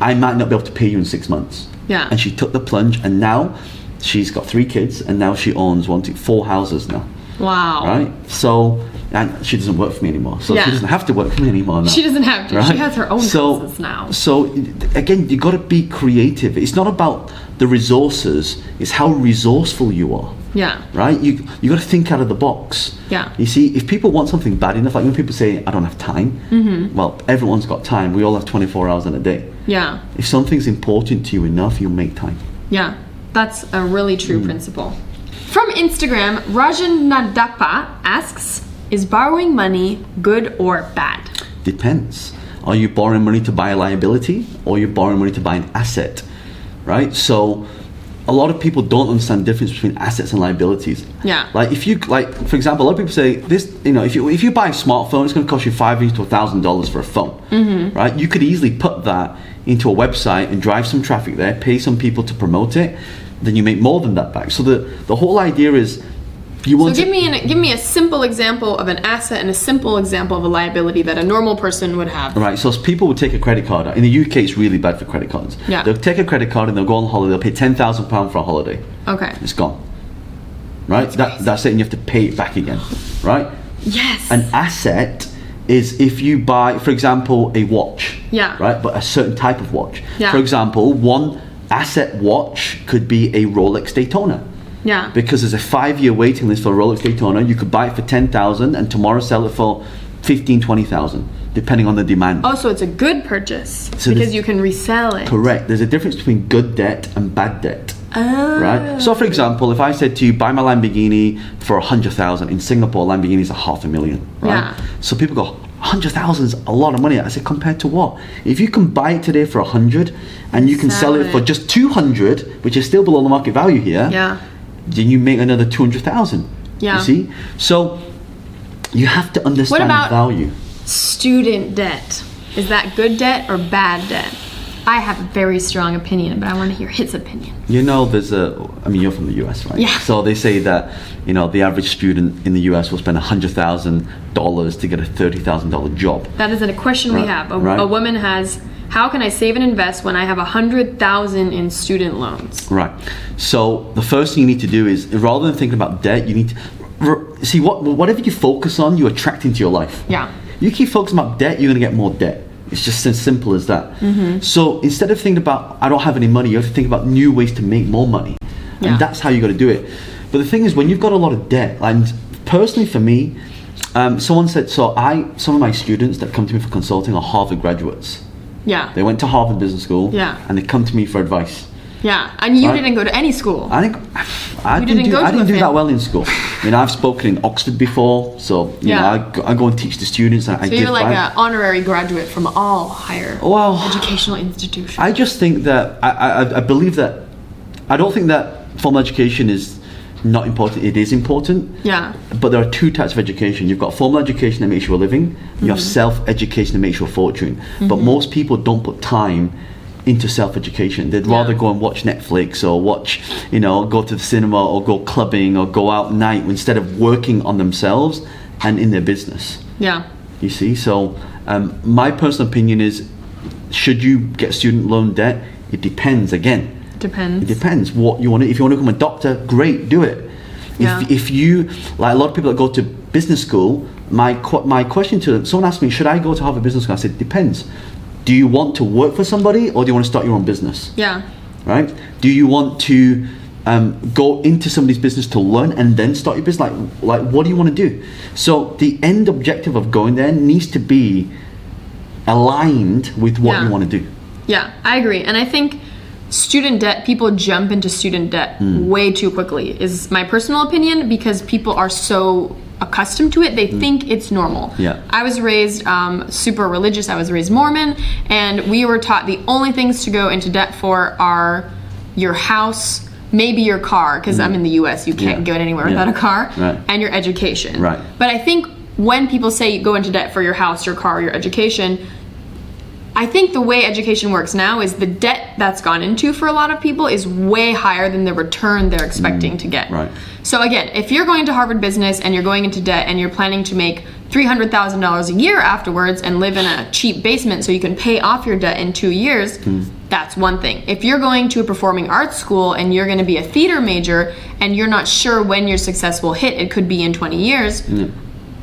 I might not be able to pay you in six months. Yeah. And she took the plunge, and now she's got three kids, and now she owns one, two, four houses now. Wow. Right? So, and she doesn't work for me anymore. So yeah. she doesn't have to work for me anymore now. She doesn't have to. Right? She has her own so, houses now. So, again, you got to be creative. It's not about the resources. It's how resourceful you are. Yeah. Right? You you got to think out of the box. Yeah. You see, if people want something bad enough, like when people say, I don't have time. Mm-hmm. Well, everyone's got time. We all have twenty-four hours in a day. Yeah. If something's important to you enough, you'll make time. Yeah. That's a really true mm. principle. From Instagram, Rajan Nadappa asks, is borrowing money good or bad? Depends. Are you borrowing money to buy a liability, or are you borrowing money to buy an asset? Right? So a lot of people don't understand the difference between assets and liabilities. Yeah. Like if you, like for example, a lot of people say this, you know, if you if you buy a smartphone, it's going to cost you five hundred to a thousand dollars for a phone. Mm-hmm. Right? You could easily put that into a website and drive some traffic there, pay some people to promote it, then you make more than that back. So the the whole idea is you want. So give me an, give me a simple example of an asset and a simple example of a liability that a normal person would have. Right. So people would take a credit card. In the U K, it's really bad for credit cards. Yeah. They'll take a credit card and they'll go on holiday. They'll pay ten thousand pounds for a holiday. Okay. It's gone. Right. That's, that, that's it, and you have to pay it back again. Right. Yes. An asset is if you buy, for example, a watch. Yeah. Right. But a certain type of watch. Yeah. For example, one asset watch could be a Rolex Daytona. Yeah. Because there's a five-year waiting list for a Rolex Daytona. You could buy it for ten thousand dollars and tomorrow sell it for fifteen thousand dollars, twenty thousand dollars, depending on the demand. Oh, so it's a good purchase so because you can resell it. Correct. There's a difference between good debt and bad debt. Oh. Right? So, for example, if I said to you, buy my Lamborghini for one hundred thousand dollars. In Singapore, Lamborghini's a half a million. Right? Yeah. So people go, one hundred thousand dollars is a lot of money. I said, compared to what? If you can buy it today for one hundred dollars and you can sell, sell it for just two hundred dollars, which is still below the market value here. Yeah. Then you make another two hundred thousand dollars. Yeah. You see? So you have to understand what about value. Student debt? Is that good debt or bad debt? I have a very strong opinion, but I want to hear his opinion. You know, there's a, I mean, you're from the U S, right? Yeah. So they say that, you know, the average student in the U S will spend one hundred thousand dollars to get a thirty thousand dollars job. That is a question right. we have. A, right. a woman has, how can I save and invest when I have one hundred thousand dollars in student loans? Right. So the first thing you need to do is, rather than thinking about debt, you need to, see, what whatever you focus on, you attract into your life. Yeah. You keep focusing on debt, you're going to get more debt. It's just as simple as that. Mm-hmm. So instead of thinking about, I don't have any money, you have to think about new ways to make more money. And yeah. that's how you got to do it. But the thing is, when you've got a lot of debt, and personally for me, um, someone said, so I, some of my students that come to me for consulting are Harvard graduates. Yeah. They went to Harvard Business School. Yeah. And they come to me for advice. Yeah. And you right? didn't go to any school. I think I you didn't, didn't do, go I didn't do that well in school. I mean, I've spoken in Oxford before, so you yeah. know, I go, I go and teach the students. And so I you're give like an honorary graduate from all higher well, educational institutions. I just think that I, I I believe that I don't think that formal education is not important. It is important. Yeah. But there are two types of education. You've got formal education that makes you a living. Mm-hmm. You have self-education that makes you a fortune. Mm-hmm. But most people don't put time into self-education. They'd yeah. rather go and watch Netflix or watch, you know, go to the cinema or go clubbing or go out at night instead of working on themselves and in their business. Yeah. You see? So um, my personal opinion is, should you get student loan debt? It depends again. Depends. It depends what you want to, if you want to become a doctor, great, do it. Yeah. If, if you, like a lot of people that go to business school, my my question to them, someone asked me, should I go to Harvard Business School? I said, depends. Do you want to work for somebody or do you want to start your own business? Yeah. Right? Do you want to um, go into somebody's business to learn and then start your business? Like, like, what do you want to do? So the end objective of going there needs to be aligned with what yeah. you want to do. Yeah, I agree. And I think student debt, people jump into student debt mm. way too quickly is my personal opinion because people are so accustomed to it. They mm. think it's normal. Yeah. I was raised um, super religious. I was raised Mormon and we were taught the only things to go into debt for are your house, maybe your car, because mm. I'm in the U S, you can't yeah. go anywhere yeah. without a car, right. and your education. Right. But I think when people say you go into debt for your house, your car, your education, I think the way education works now is the debt that's gone into for a lot of people is way higher than the return they're expecting mm, to get. Right. So again, if you're going to Harvard Business and you're going into debt and you're planning to make three hundred thousand dollars a year afterwards and live in a cheap basement so you can pay off your debt in two years, mm. that's one thing. If you're going to a performing arts school and you're going to be a theater major and you're not sure when your success will hit, it could be in twenty years, mm.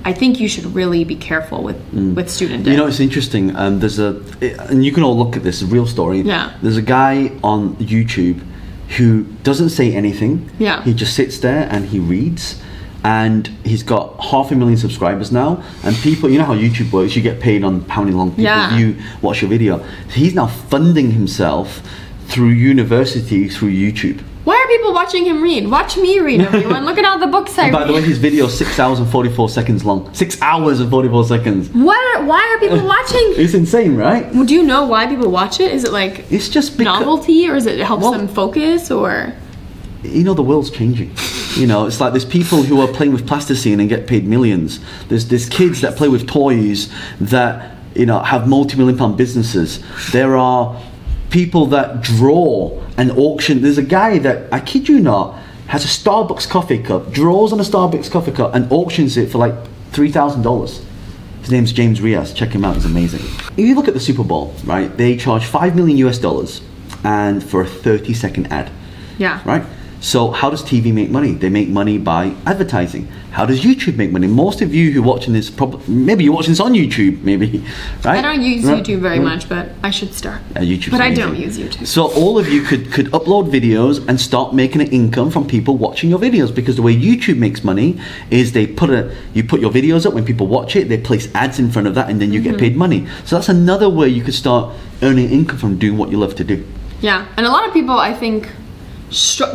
I think you should really be careful with, mm. with student debt. You know, it's interesting. Um, there's a, it, and you can all look at this, it's a real story. Yeah. There's a guy on YouTube who doesn't say anything. Yeah. He just sits there and he reads. And he's got half a million subscribers now. And people, you know how YouTube works, you get paid on how many long people yeah. you watch your video. He's now funding himself through university, through YouTube. Why are people watching him read? Watch me read, everyone. Look at all the books I read. By the way, his video is six hours and forty-four seconds long. six hours and forty-four seconds. What are, why are people watching? It's insane, right? Well, do you know why people watch it? Is it like it's just because, novelty, or is it, it helps well, them focus, or? You know, the world's changing. You know, it's like there's people who are playing with plasticine and get paid millions. There's, there's kids that play with toys that, you know, have multi-million pound businesses. There are people that draw and auction. There's a guy that, I kid you not, has a Starbucks coffee cup, draws on a Starbucks coffee cup and auctions it for like three thousand dollars. His name's James Riaz. Check him out. He's amazing. If you look at the Super Bowl, right, they charge five million US dollars and for a thirty second ad. Yeah. Right? So how does T V make money? They make money by advertising. How does YouTube make money? Most of you who are watching this, probably, maybe you're watching this on YouTube, maybe, right? I don't use right. YouTube very right. much, but I should start. Uh, YouTube, but amazing. I don't use YouTube. So all of you could, could upload videos and start making an income from people watching your videos, because the way YouTube makes money is they put a, you put your videos up, when people watch it, they place ads in front of that, and then you mm-hmm. get paid money. So that's another way you could start earning income from doing what you love to do. Yeah, and a lot of people, I think,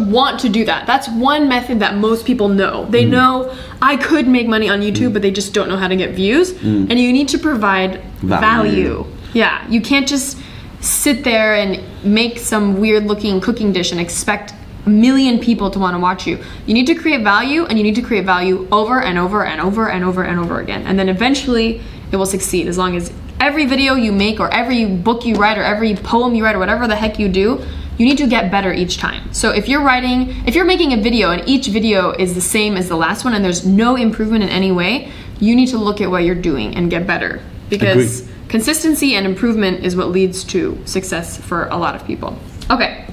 want to do that. That's one method that most people know. They mm. know I could make money on YouTube, mm. but they just don't know how to get views. Mm. And you need to provide value. value. Yeah, you can't just sit there and make some weird looking cooking dish and expect a million people to want to watch you. You need to create value, and you need to create value over and over and over and over and over again. And then eventually it will succeed, as long as every video you make, or every book you write, or every poem you write, or whatever the heck you do, you need to get better each time. So if you're writing, if you're making a video and each video is the same as the last one and there's no improvement in any way, you need to look at what you're doing and get better, because Agreed. Consistency and improvement is what leads to success for a lot of people. Okay.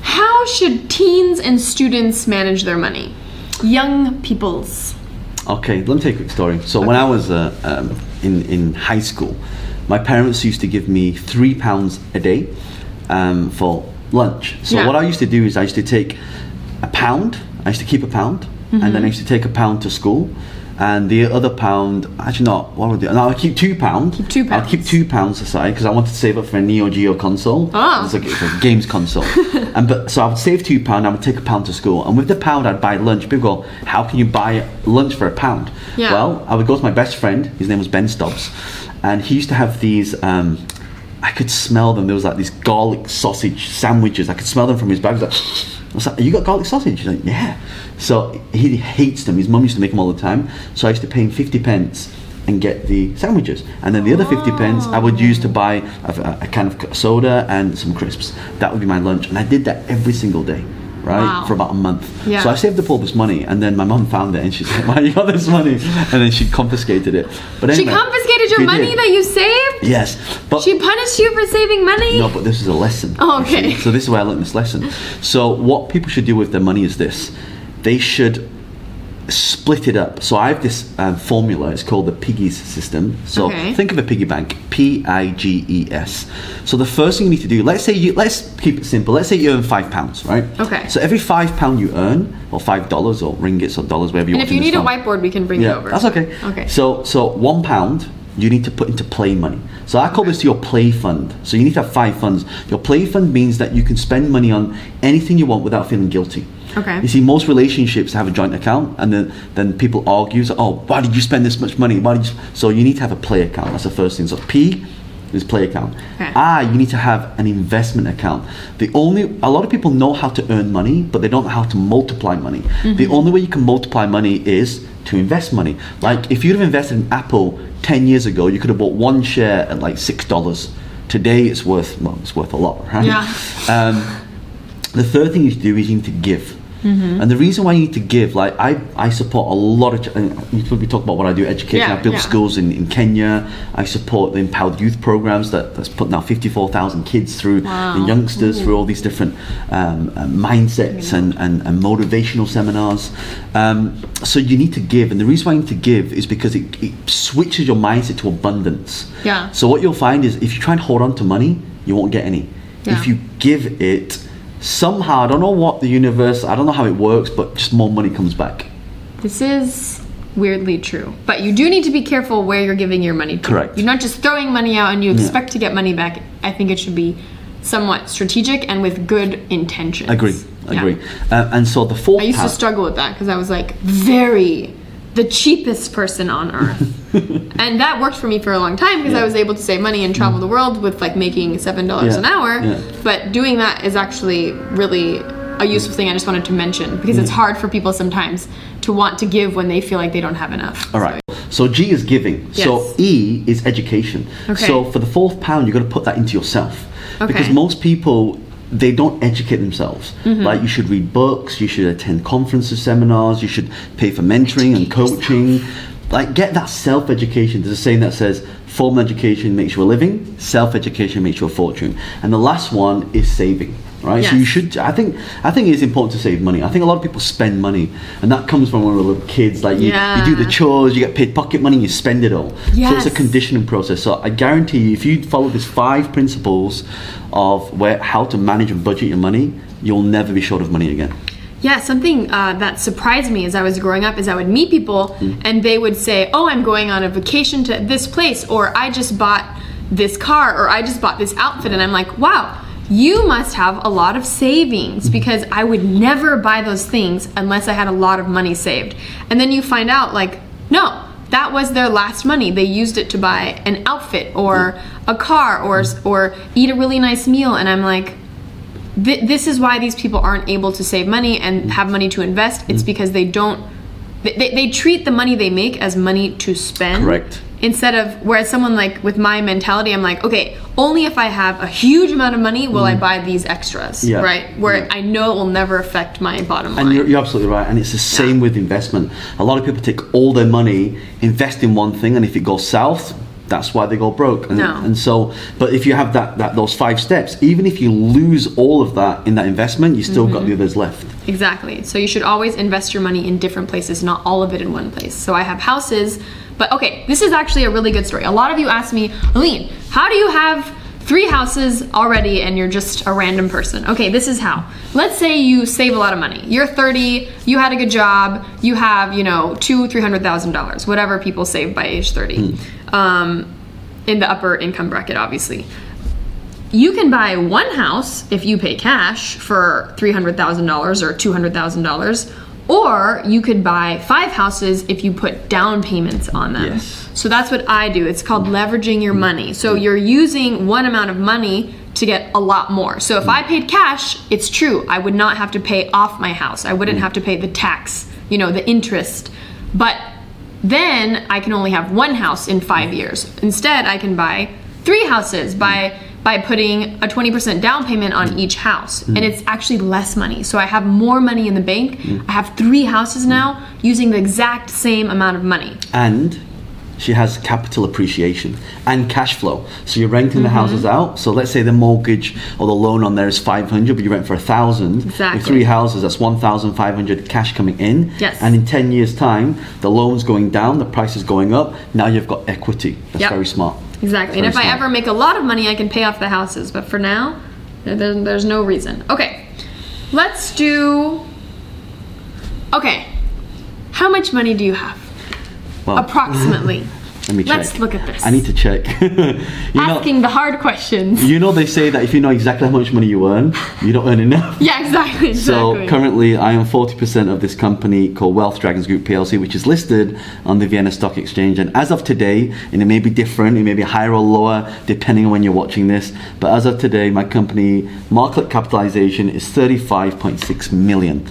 How should teens and students manage their money? Young peoples. Okay, let me tell you a quick story. So okay. when I was uh, um, in, in high school, my parents used to give me three pounds a day. Um, for lunch. So yeah. what I used to do is I used to take a pound, I used to keep a pound, mm-hmm. and then I used to take a pound to school, and the other pound, actually not, what would I do? No, I keep two pounds. Keep two pounds. I'll keep two pounds aside because I wanted to save up for a Neo Geo console. Oh. It's, like, it's a games console. and but So I would save two pounds, I would take a pound to school, and with the pound I'd buy lunch. People go, how can you buy lunch for a pound? Yeah. Well, I would go to my best friend, his name was Ben Stubbs, and he used to have these, um, I could smell them. There was like these garlic sausage sandwiches. I could smell them from his bag. I was like, I was like, you got garlic sausage? He's like, yeah. So he hates them. His mum used to make them all the time. So I used to pay him fifty pence and get the sandwiches. And then the other fifty pence I would use to buy a, a can of soda and some crisps. That would be my lunch. And I did that every single day. Right? Wow. For about a month. Yeah. So I saved up all this money, and then my mum found it and she said, why you got this money? And then she confiscated it. But anyway, she confiscated your money did. that you saved? Yes. But she punished you for saving money? No, but this is a lesson. Oh, okay. Actually. So this is where I learned this lesson. So what people should do with their money is this. They should split it up. So I have this um, formula. It's called the piggies system. So okay. think of a piggy bank, P I G E S. So the first thing you need to do, let's say you, let's keep it simple. Let's say you earn five pounds, right? Okay. So every five pound you earn, or five dollars, or ringgits, or dollars, wherever you want. And if you need a whiteboard, we can bring yeah, it over. That's okay. Okay. So so one pound you need to put into play money. So I call this your play fund. So you need to have five funds. Your play fund means that you can spend money on anything you want without feeling guilty. Okay. You see, most relationships have a joint account, and then, then people argue, so, oh, why did you spend this much money? Why did you? So you need to have a play account. That's the first thing. So P This play account. Okay. Ah, you need to have an investment account. The only a lot of people know how to earn money, but they don't know how to multiply money. Mm-hmm. The only way you can multiply money is to invest money. Like if you'd have invested in Apple ten years ago, you could have bought one share at like six dollars. Today, it's worth well, it's worth a lot, right? Yeah. Um, the third thing you need to do is you need to give. Mm-hmm. And the reason why you need to give, like I, I support a lot of, we probably talk about what I do, education, yeah, I build yeah. schools in, in Kenya, I support the empowered youth programs that, that's put now fifty-four thousand kids through, wow. and youngsters Ooh. through all these different um, uh, mindsets yeah. and, and, and motivational seminars. Um, so you need to give, and the reason why you need to give is because it, it switches your mindset to abundance. Yeah. So what you'll find is if you try and hold on to money, you won't get any. Yeah. If you give it, somehow, I don't know what the universe, I don't know how it works, but just more money comes back. This is weirdly true. But you do need to be careful where you're giving your money to. Correct. You're not just throwing money out and you expect yeah. to get money back. I think it should be somewhat strategic and with good intentions. Agree, agree. Yeah. Uh, and so the fourth I used path, to struggle with that because I was like very, the cheapest person on earth. And that worked for me for a long time because yeah. I was able to save money and travel mm. the world with like making seven dollars yeah. an hour. Yeah. But doing that is actually really a useful thing I just wanted to mention because yeah. it's hard for people sometimes to want to give when they feel like they don't have enough. All right. So, so G is giving. Yes. So E is education. Okay. So for the fourth pound, you've got to put that into yourself. Okay. Because most people, they don't educate themselves. Mm-hmm. Like you should read books, you should attend conferences, seminars, you should pay for mentoring educate and coaching. Yourself. Like get that self-education. There's a saying that says formal education makes you a living, self-education makes you a fortune. And the last one is saving, right? Yes. So you should, I think I think it's important to save money. I think a lot of people spend money and that comes from when we were little kids. Like you, yeah. you do the chores, you get paid pocket money, you spend it all. Yes. So it's a conditioning process. So I guarantee you, if you follow these five principles of where how to manage and budget your money, you'll never be short of money again. Yeah, something uh, that surprised me as I was growing up is I would meet people mm. and they would say, oh, I'm going on a vacation to this place, or I just bought this car, or I just bought this outfit. And I'm like, wow, you must have a lot of savings because I would never buy those things unless I had a lot of money saved. And then you find out like, no, that was their last money. They used it to buy an outfit or a car or, or eat a really nice meal. And I'm like, this is why these people aren't able to save money and have money to invest. It's because they don't, they, they treat the money they make as money to spend. Correct. Instead of, whereas someone like with my mentality, I'm like, okay, only if I have a huge amount of money will mm. I buy these extras, yeah. right? Where yeah. I know it will never affect my bottom line. And you're, you're absolutely right. And it's the same yeah. with investment. A lot of people take all their money, invest in one thing, and if it goes south, that's why they go broke. And, no. and so, but if you have that, that those five steps, even if you lose all of that in that investment, you still mm-hmm. got the others left. Exactly. So you should always invest your money in different places, not all of it in one place. So I have houses, but okay, this is actually a really good story. A lot of you asked me, Aline, how do you have three houses already and you're just a random person? Okay, this is how. Let's say you save a lot of money. You're thirty, you had a good job, you have, you know, two, three hundred thousand dollars, whatever people save by age thirty. Mm. Um, in the upper income bracket, obviously. You can buy one house if you pay cash for three hundred thousand dollars or two hundred thousand dollars. Or you could buy five houses if you put down payments on them. Yes. So that's what I do. It's called leveraging your money. So you're using one amount of money to get a lot more. So if I paid cash, it's true, I would not have to pay off my house. I wouldn't have to pay the tax, you know, the interest. But then I can only have one house in five years. Instead, I can buy three houses by by putting a twenty percent down payment on each house. Mm. And it's actually less money. So I have more money in the bank. Mm. I have three houses now using the exact same amount of money. And she has capital appreciation and cash flow. So you're renting mm-hmm. the houses out. So let's say the mortgage or the loan on there is five hundred, but you rent for one thousand. Exactly. With three houses, that's one thousand five hundred cash coming in. Yes. And in ten years' time, the loan's going down, the price is going up. Now you've got equity. That's yep. very smart. Exactly. And if smart. I ever make a lot of money, I can pay off the houses. But for now, there's no reason. Okay. Let's do... Okay. How much money do you have? Well, approximately. Let me check. Let's look at this. I need to check. Asking know, the hard questions. You know they say that if you know exactly how much money you earn, you don't earn enough. Yeah, exactly. exactly. So currently I am forty percent of this company called Wealth Dragons Group P L C, which is listed on the Vienna Stock Exchange. And as of today, and it may be different, it may be higher or lower depending on when you're watching this, but as of today, my company market capitalization is thirty-five point six million.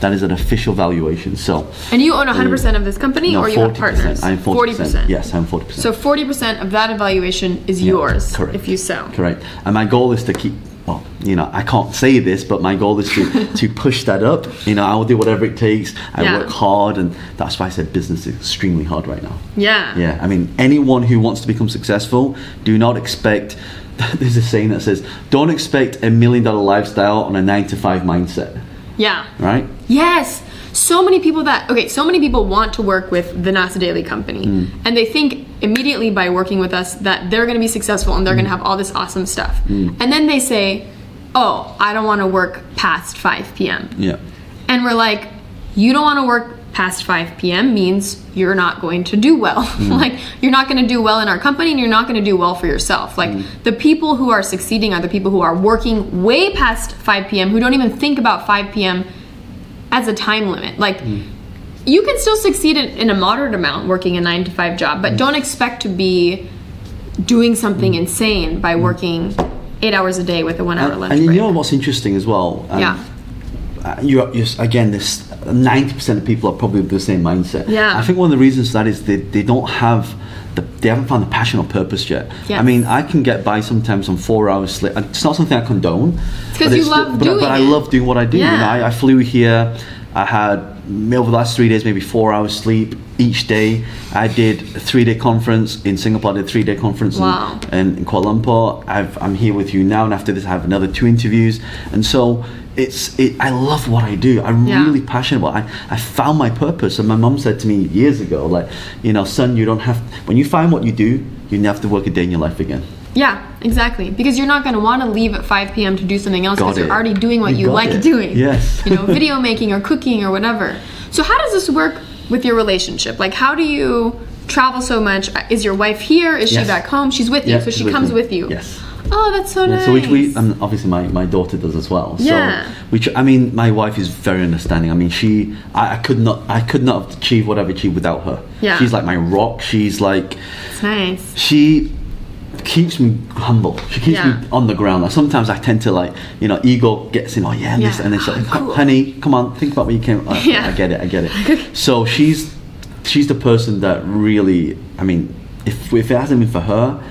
That is an official valuation. So, and you own one hundred percent uh, of this company, no, or you have partners? I'm forty percent. forty percent. Yes, I'm forty percent. So forty percent of that evaluation is yeah, yours, correct. If you sell. Correct. And my goal is to keep, well, you know, I can't say this, but my goal is to, to push that up. You know, I'll do whatever it takes. I yeah. work hard, and that's why I said business is extremely hard right now. Yeah. Yeah. I mean, anyone who wants to become successful, do not expect... There's a saying that says, don't expect a million dollar lifestyle on a nine to five mindset. Yeah. Right? Yes. So many people that, okay, so many people want to work with the NASA Daily Company. Mm. And they think immediately by working with us that they're going to be successful and they're mm. going to have all this awesome stuff. Mm. And then they say, oh, I don't want to work past five p.m. Yeah. And we're like, you don't want to work past five p.m. means you're not going to do well. Mm. Like, you're not going to do well in our company and you're not going to do well for yourself. Like, mm. the people who are succeeding are the people who are working way past five p.m., who don't even think about five p.m. as a time limit. Like, mm. you can still succeed in, in a moderate amount working a nine to five job, but mm. don't expect to be doing something mm. insane by working eight hours a day with a one-hour lunch break. And you know what's interesting as well? Um, yeah. You're, you're, again, this ninety percent of people are probably of the same mindset. Yeah. I think one of the reasons for that is they, they don't have the, they haven't found the passion or purpose yet. Yes. I mean, I can get by sometimes on four hours sleep. It's not something I condone. It's because you love but, doing but, but I love doing what I do. Yeah. You know, I, I flew here. I had, over the last three days, maybe four hours sleep each day. I did a three-day conference in Singapore. I did a three-day conference wow. in, in Kuala Lumpur. I've, I'm here with you now, and after this, I have another two interviews. And so... It's. It, I love what I do. I'm yeah. really passionate about it. I, I found my purpose. And my mum said to me years ago, like, you know, son, you don't have... When you find what you do, you never have to work a day in your life again. Yeah, exactly. Because you're not going to want to leave at five p.m. to do something else because you're already doing what you, you like it. doing. Yes. You know, video making or cooking or whatever. So how does this work with your relationship? Like, how do you travel so much? Is your wife here? Is yes. she back home? She's with yes, you, so she with comes me. with you. Yes. Oh, that's so yeah, nice. So we, we and obviously my, my daughter does as well. Yeah. So which I mean, my wife is very understanding. I mean, she I, I could not I could not have achieved what I've achieved without her. Yeah. She's like my rock. She's like. It's nice. She keeps me humble. She keeps yeah. me on the ground. Like sometimes I tend to like you know ego gets in. Oh yeah, and yeah. this and then she's like, cool. honey, come on, think about where you came. I, yeah. I get it. I get it. So she's she's the person that really. I mean, if if it hasn't been for her.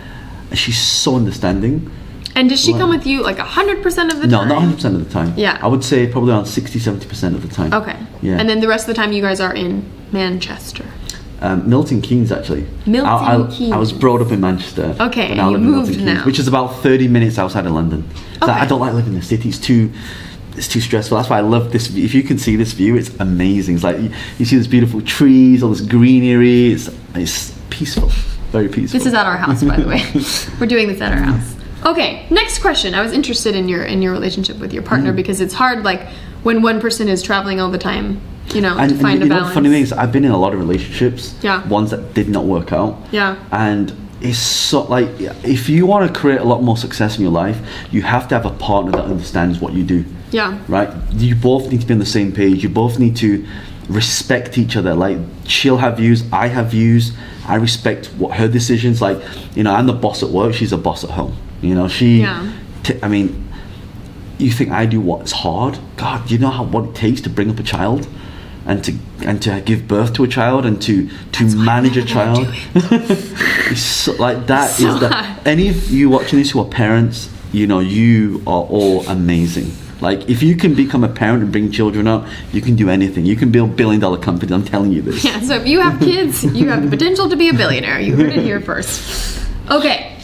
She's so understanding. And does she like, come with you like one hundred percent of the no, time? No, not one hundred percent of the time. Yeah. I would say probably around sixty to seventy percent of the time. Okay. Yeah. And then the rest of the time you guys are in Manchester. Um, Milton Keynes, actually. Milton I, I, Keynes. I was brought up in Manchester. Okay, and, and you moved Keynes, now. Which is about thirty minutes outside of London. So okay. I don't like living in the city. It's too... It's too stressful. That's why I love this view. If you can see this view, it's amazing. It's like you, you see these beautiful trees, all this greenery. It's, it's peaceful. Very peaceful. This is at our house, by the way. We're doing this at our house. Okay, next question. I was interested in your in your relationship with your partner mm. because it's hard, like when one person is traveling all the time, you know, and, to find and, a you balance. Know, the funny thing is, I've been in a lot of relationships. Yeah. Ones that did not work out. Yeah. And. It's so like if you want to create a lot more success in your life, you have to have a partner that understands what you do. Yeah. Right? You both need to be on the same page. You both need to respect each other. Like she'll have views, I have views. I respect what her decisions. Like, you know, I'm the boss at work. She's a boss at home. You know, she. Yeah. T- I mean, you think I do what's hard? God, you know how what it takes to bring up a child. And to and to give birth to a child and to, to manage a child, it's so, like that so is that. Any of you watching this who are parents, you know you are all amazing. Like if you can become a parent and bring children up, you can do anything. You can build billion dollar companies. I'm telling you this. Yeah. So if you have kids, you have the potential to be a billionaire. You heard it here first. Okay.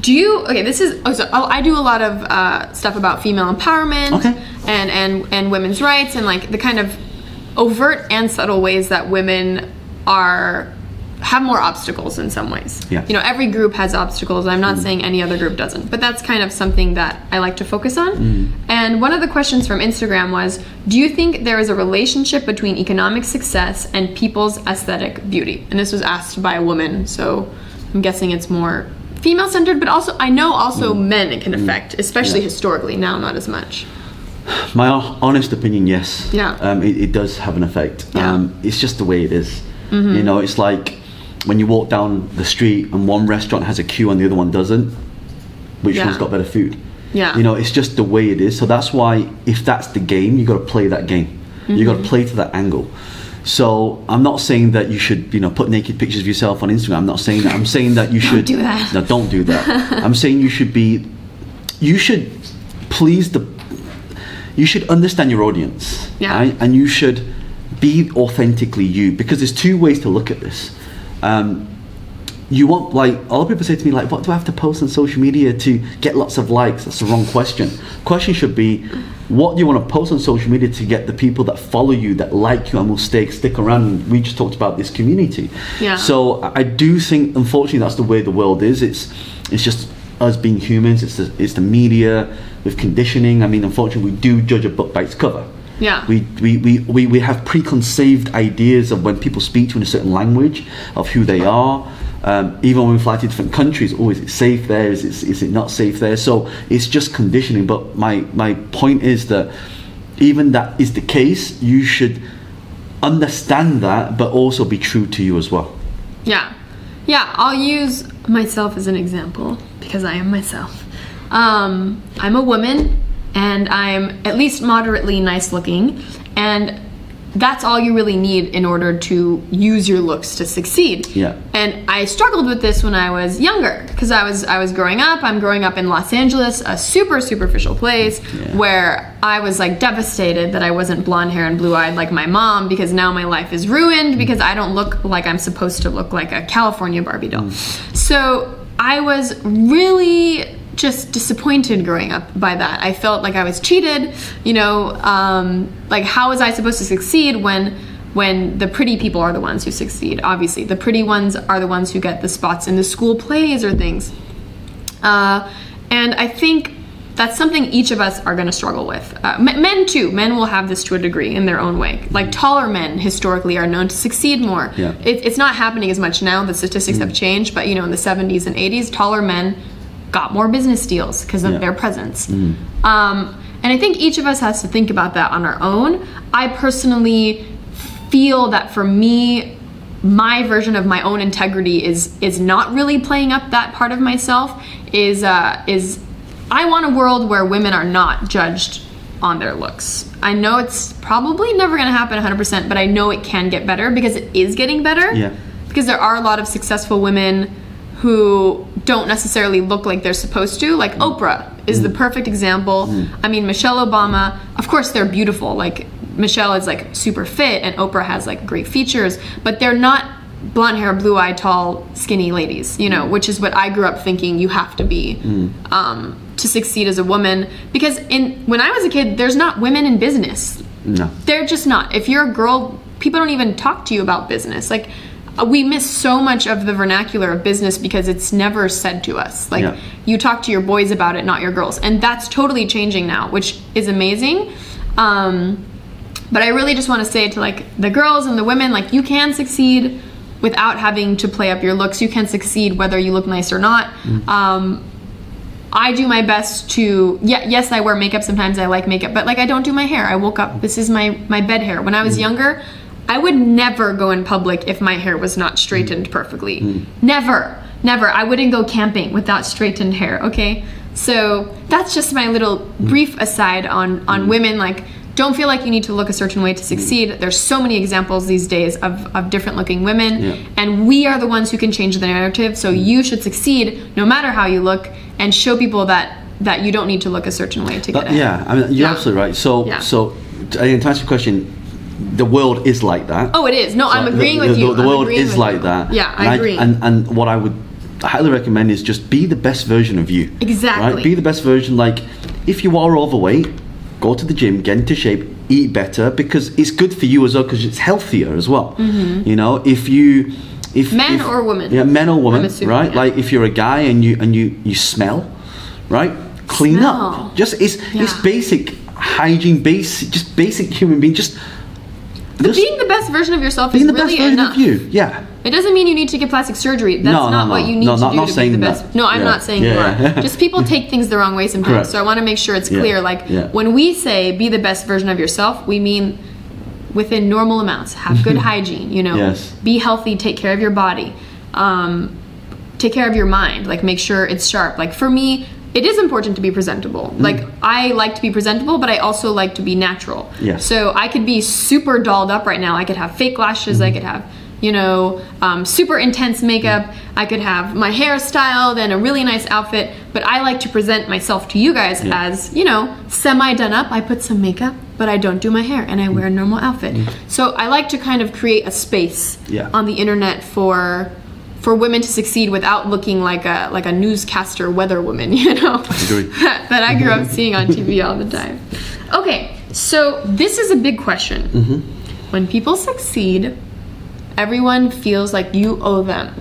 Do you okay? This is oh, so, oh I do a lot of uh, stuff about female empowerment okay. and and and women's rights and like the kind of overt and subtle ways that women are have more obstacles in some ways. Yeah. You know, every group has obstacles. I'm not mm. saying any other group doesn't, but that's kind of something that I like to focus on. Mm. And one of the questions from Instagram was, do you think there is a relationship between economic success and people's aesthetic beauty? And this was asked by a woman, so I'm guessing it's more female-centered, but also I know also mm. men it can affect, especially yeah. historically. Now, not as much. My honest opinion, yes. Yeah. Um, it, it does have an effect. Yeah. Um, it's just the way it is. Mm-hmm. You know, it's like when you walk down the street and one restaurant has a queue and the other one doesn't, which yeah. one's got better food? Yeah. You know, it's just the way it is. So that's why if that's the game, you got to play that game. Mm-hmm. You got to play to that angle. So I'm not saying that you should, you know, put naked pictures of yourself on Instagram. I'm not saying that. I'm saying that you don't should do that. No, don't do that. I'm saying you should be, you should please the, you should understand your audience. Yeah. Right? And you should be authentically you, because there's two ways to look at this. Um, you want, like, a lot of people say to me, like, what do I have to post on social media to get lots of likes? That's the wrong question. Question should be, what do you want to post on social media to get the people that follow you, that like you, and will stay, stick around? We just talked about this community. Yeah. So I do think, unfortunately, that's the way the world is. It's it's just us being humans. It's the, it's the media with conditioning. I mean, unfortunately, we do judge a book by its cover. Yeah. We, we, we, we, we have preconceived ideas of when people speak to you in a certain language, of who they are. Um, even when we fly to different countries, oh, is it safe there? Is it, is it not safe there? So it's just conditioning. But my, my point is that even that is the case, you should understand that, but also be true to you as well. Yeah. Yeah, I'll use myself as an example because I am myself. Um, I'm a woman. And I'm at least moderately nice looking, and that's all you really need in order to use your looks to succeed. Yeah. And I struggled with this when I was younger, because I was I was growing up. I'm growing up in Los Angeles, a super superficial place, yeah. where I was like devastated that I wasn't blonde hair and blue eyed like my mom, because now my life is ruined because I don't look like I'm supposed to look, like a California Barbie doll. Mm. So I was really just disappointed growing up by that. I felt like I was cheated, you know, um, like how was I supposed to succeed when when the pretty people are the ones who succeed? Obviously, the pretty ones are the ones who get the spots in the school plays or things. Uh, and I think that's something each of us are gonna struggle with. Uh, men too, men will have this to a degree in their own way. Like taller men historically are known to succeed more. Yeah. It, it's not happening as much now, the statistics mm-hmm. have changed, but you know, in the seventies and eighties, taller men got more business deals because of yeah. their presence. Mm. Um, and I think each of us has to think about that on our own. I personally feel that for me, my version of my own integrity is is not really playing up that part of myself. Is uh, is I want a world where women are not judged on their looks. I know it's probably never gonna happen one hundred percent, but I know it can get better because it is getting better. Yeah. Because there are a lot of successful women who don't necessarily look like they're supposed to, like Oprah is mm. the perfect example. Mm. I mean, Michelle Obama, of course they're beautiful, like Michelle is like super fit and Oprah has like great features, but they're not blonde hair, blue eye, tall, skinny ladies, you know, which is what I grew up thinking you have to be mm. um, to succeed as a woman. Because in when I was a kid, there's not women in business. No. They're just not. If you're a girl, people don't even talk to you about business. Like, we miss so much of the vernacular of business because it's never said to us. Like, yeah. you talk to your boys about it, not your girls. And that's totally changing now, which is amazing. Um, but I really just want to say to, like, the girls and the women, like, you can succeed without having to play up your looks. You can succeed whether you look nice or not. Mm. Um, I do my best to, yeah, yes, I wear makeup sometimes. I like makeup. But, like, I don't do my hair. I woke up, this is my, my bed hair. When I was mm. younger, I would never go in public if my hair was not straightened perfectly. Mm. Never, never. I wouldn't go camping without straightened hair, okay? So that's just my little brief aside on, on mm. women. Like, don't feel like you need to look a certain way to succeed. Mm. There's so many examples these days of, of different looking women, yeah. and we are the ones who can change the narrative, so mm. you should succeed no matter how you look, and show people that, that you don't need to look a certain way to that, get it. Yeah, I mean, you're yeah. absolutely right. So, yeah. so to answer your question, the world is like that. Oh, it is. No, so I'm agreeing the, with you. The, the world is like you. that. Yeah, I and agree. I, and, and what I would highly recommend is just be the best version of you. Exactly. Right? Be the best version. Like, if you are overweight, go to the gym, get into shape, eat better, because it's good for you as well, because it's healthier as well. Mm-hmm. You know, if you if men if, or women, yeah, men or women, right? Yeah. Like if you're a guy and you and you you smell, right? Clean smell. Up. Just it's yeah. it's basic hygiene, basic just basic human being. Just, just being the best version of yourself is really enough. Being the best version of you, yeah. It doesn't mean you need to get plastic surgery. That's no, not no, what you need no, to not, do not to be the best. That. No, I'm yeah. not saying yeah, you are. Yeah. Just people take things the wrong way sometimes. Correct. So I want to make sure it's clear. Yeah. Like yeah. when we say be the best version of yourself, we mean within normal amounts. Have good hygiene, you know. Yes. Be healthy, take care of your body. Um, take care of your mind. Like make sure it's sharp. Like for me, it is important to be presentable. Mm. Like I like to be presentable, but I also like to be natural. Yes. So I could be super dolled up right now. I could have fake lashes. Mm. I could have, you know, um, super intense makeup. Yeah. I could have my hair styled and a really nice outfit. But I like to present myself to you guys yeah. as, you know, semi done up. I put some makeup, but I don't do my hair and I wear a normal outfit. Mm. So I like to kind of create a space yeah. on the internet for for women to succeed without looking like a like a newscaster weather woman, you know, that, that I grew up seeing on T V all the time. Okay, so this is a big question. Mm-hmm. When people succeed, everyone feels like you owe them,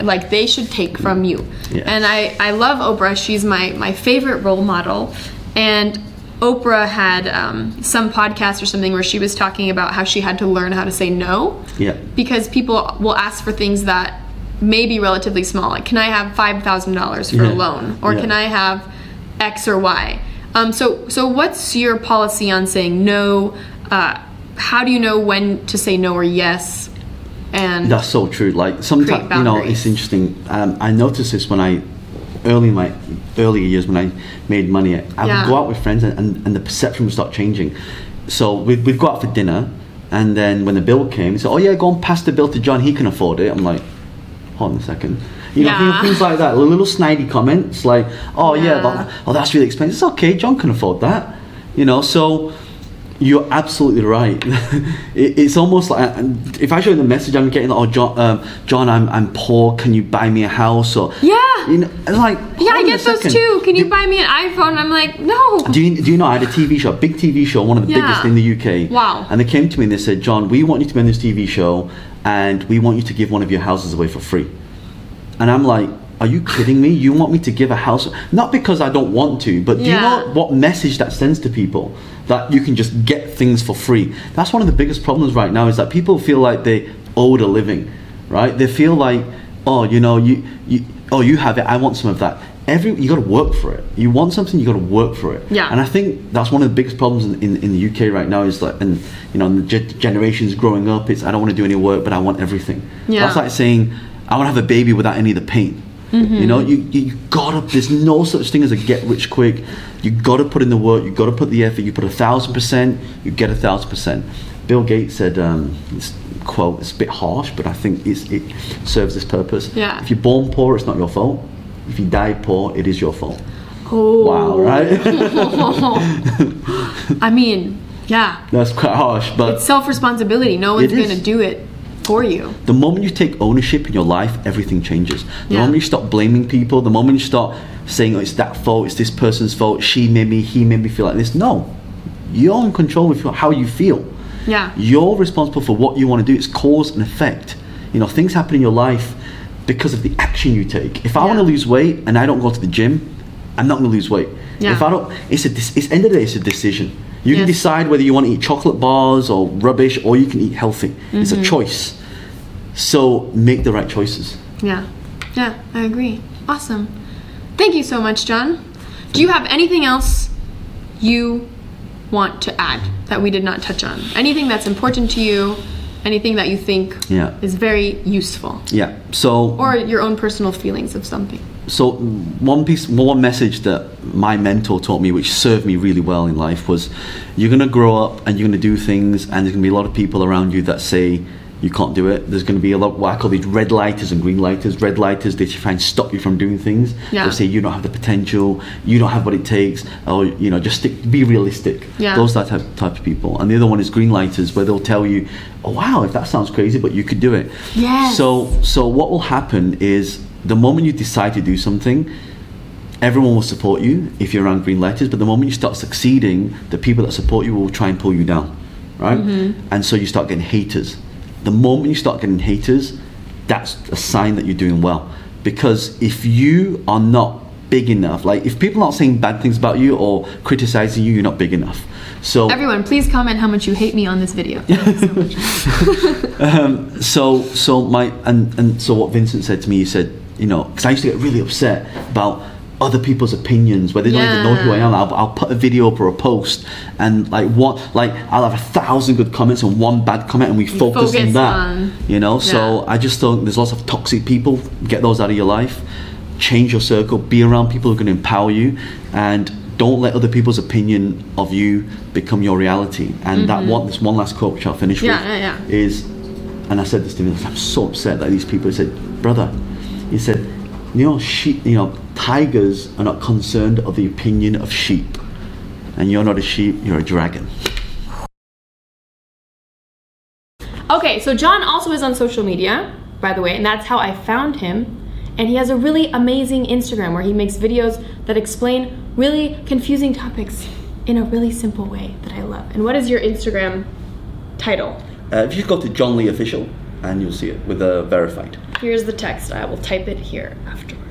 like they should take from you. Yes. And I, I love Oprah. She's my, my favorite role model. And Oprah had um, some podcast or something where she was talking about how she had to learn how to say no. Yeah. Because people will ask for things that may be relatively small. Like, can I have five thousand dollars for yeah. a loan? Or yeah. can I have X or Y? Um, so, so what's your policy on saying no? Uh, how do you know when to say no or yes? And that's so true. Like sometimes, you know, it's interesting. Um, I noticed this when I, early in my earlier years when I made money, I yeah. would go out with friends and, and, and the perception would start changing. So we'd, we'd go out for dinner, and then when the bill came, he said, "Oh yeah, go and pass the bill to John. He can afford it." I'm like, hold on a second. You know, yeah. things like that, little snidey comments like, "Oh yeah, yeah that, oh that's really expensive. It's okay, John can afford that." You know, so. You're absolutely right. it, it's almost like if I show you the message I'm getting, like, "Oh, John, um, John, I'm I'm poor. Can you buy me a house?" Or yeah, you know, like yeah, I get those too. Can you do, buy me an iPhone? I'm like, no. Do you do you know? I had a T V show, a big T V show, one of the yeah. biggest in the U K. Wow. And they came to me and they said, "John, we want you to be on this T V show, and we want you to give one of your houses away for free." And I'm like, are you kidding me? You want me to give a house? Not because I don't want to, but do yeah. you know what message that sends to people? That you can just get things for free. That's one of the biggest problems right now, is that people feel like they owe a living, right? They feel like, oh, you know, you, you oh, you have it, I want some of that. Every you got to work for it. You want something, you got to work for it. Yeah. And I think that's one of the biggest problems in, in, in the U K right now, is that, and you know, the ge- generations growing up, it's I don't want to do any work, but I want everything. Yeah. That's like saying I want to have a baby without any of the pain. Mm-hmm. You know, you, you you gotta. There's no such thing as a get rich quick. You gotta put in the work. You gotta put the effort. You put a thousand percent, you get a thousand percent. Bill Gates said, um, this quote, it's a bit harsh, but I think it's, it serves this purpose. Yeah. If you're born poor, it's not your fault. If you die poor, it is your fault. Oh. Wow, right? I mean, yeah. That's quite harsh, but it's self-responsibility. No one's gonna do it for you. The moment you take ownership in your life, everything changes. The yeah. moment you stop blaming people, the moment you start saying, "Oh, it's that fault, it's this person's fault, she made me, he made me feel like this." No, you're in control of how you feel. Yeah, you're responsible for what you want to do. It's cause and effect. You know, things happen in your life because of the action you take. If I yeah. want to lose weight and I don't go to the gym, I'm not going to lose weight. Yeah. If I don't, it's a. It's end of the day. It's a decision. You yes. can decide whether you want to eat chocolate bars or rubbish, or you can eat healthy. Mm-hmm. It's a choice. So make the right choices. Yeah, yeah, I agree. Awesome. Thank you so much, John. Do you have anything else you want to add that we did not touch on? Anything that's important to you? Anything that you think yeah. is very useful? Yeah. So. Or your own personal feelings of something. So one piece, one message that my mentor taught me, which served me really well in life, was you're going to grow up and you're going to do things, and there's going to be a lot of people around you that say you can't do it. There's going to be a lot, what I call these red lighters and green lighters. Red lighters, they try and stop you from doing things. Yeah. They'll say you don't have the potential, you don't have what it takes, or, you know, just stick, be realistic. Yeah. Those type, type of people. And the other one is green lighters, where they'll tell you, "Oh wow, if that sounds crazy, but you could do it." Yes. So, so what will happen is, the moment you decide to do something, everyone will support you if you're around green lighters, but the moment you start succeeding, the people that support you will try and pull you down, right? Mm-hmm. And so you start getting haters. The moment you start getting haters, that's a sign that you're doing well. Because if you are not big enough, like if people are not saying bad things about you or criticizing you, you're not big enough. So everyone, please comment how much you hate me on this video. So, um, so, so my and and so what Vincent said to me, he said, you know, because I used to get really upset about other people's opinions where they don't yeah. even know who I am. I'll, I'll put a video up or a post, and like what, like I'll have a thousand good comments and one bad comment, and we, we focus, focus on that. On, you know, yeah. so I just thought there's lots of toxic people. Get those out of your life. Change your circle. Be around people who can empower you, and don't let other people's opinion of you become your reality. And mm-hmm. that one, this one last quote which I'll finish yeah, with yeah, yeah. is, and I said this to me, I'm so upset that these people said, brother, he said, you know, sheep, you know, tigers are not concerned of the opinion of sheep, and you're not a sheep, you're a dragon. Okay, so John also is on social media, by the way, and that's how I found him. And he has a really amazing Instagram where he makes videos that explain really confusing topics in a really simple way that I love. And what is your Instagram title? Uh, if you go to John Lee Official, and you'll see it with a verified. Here's the text. I will type it here afterwards.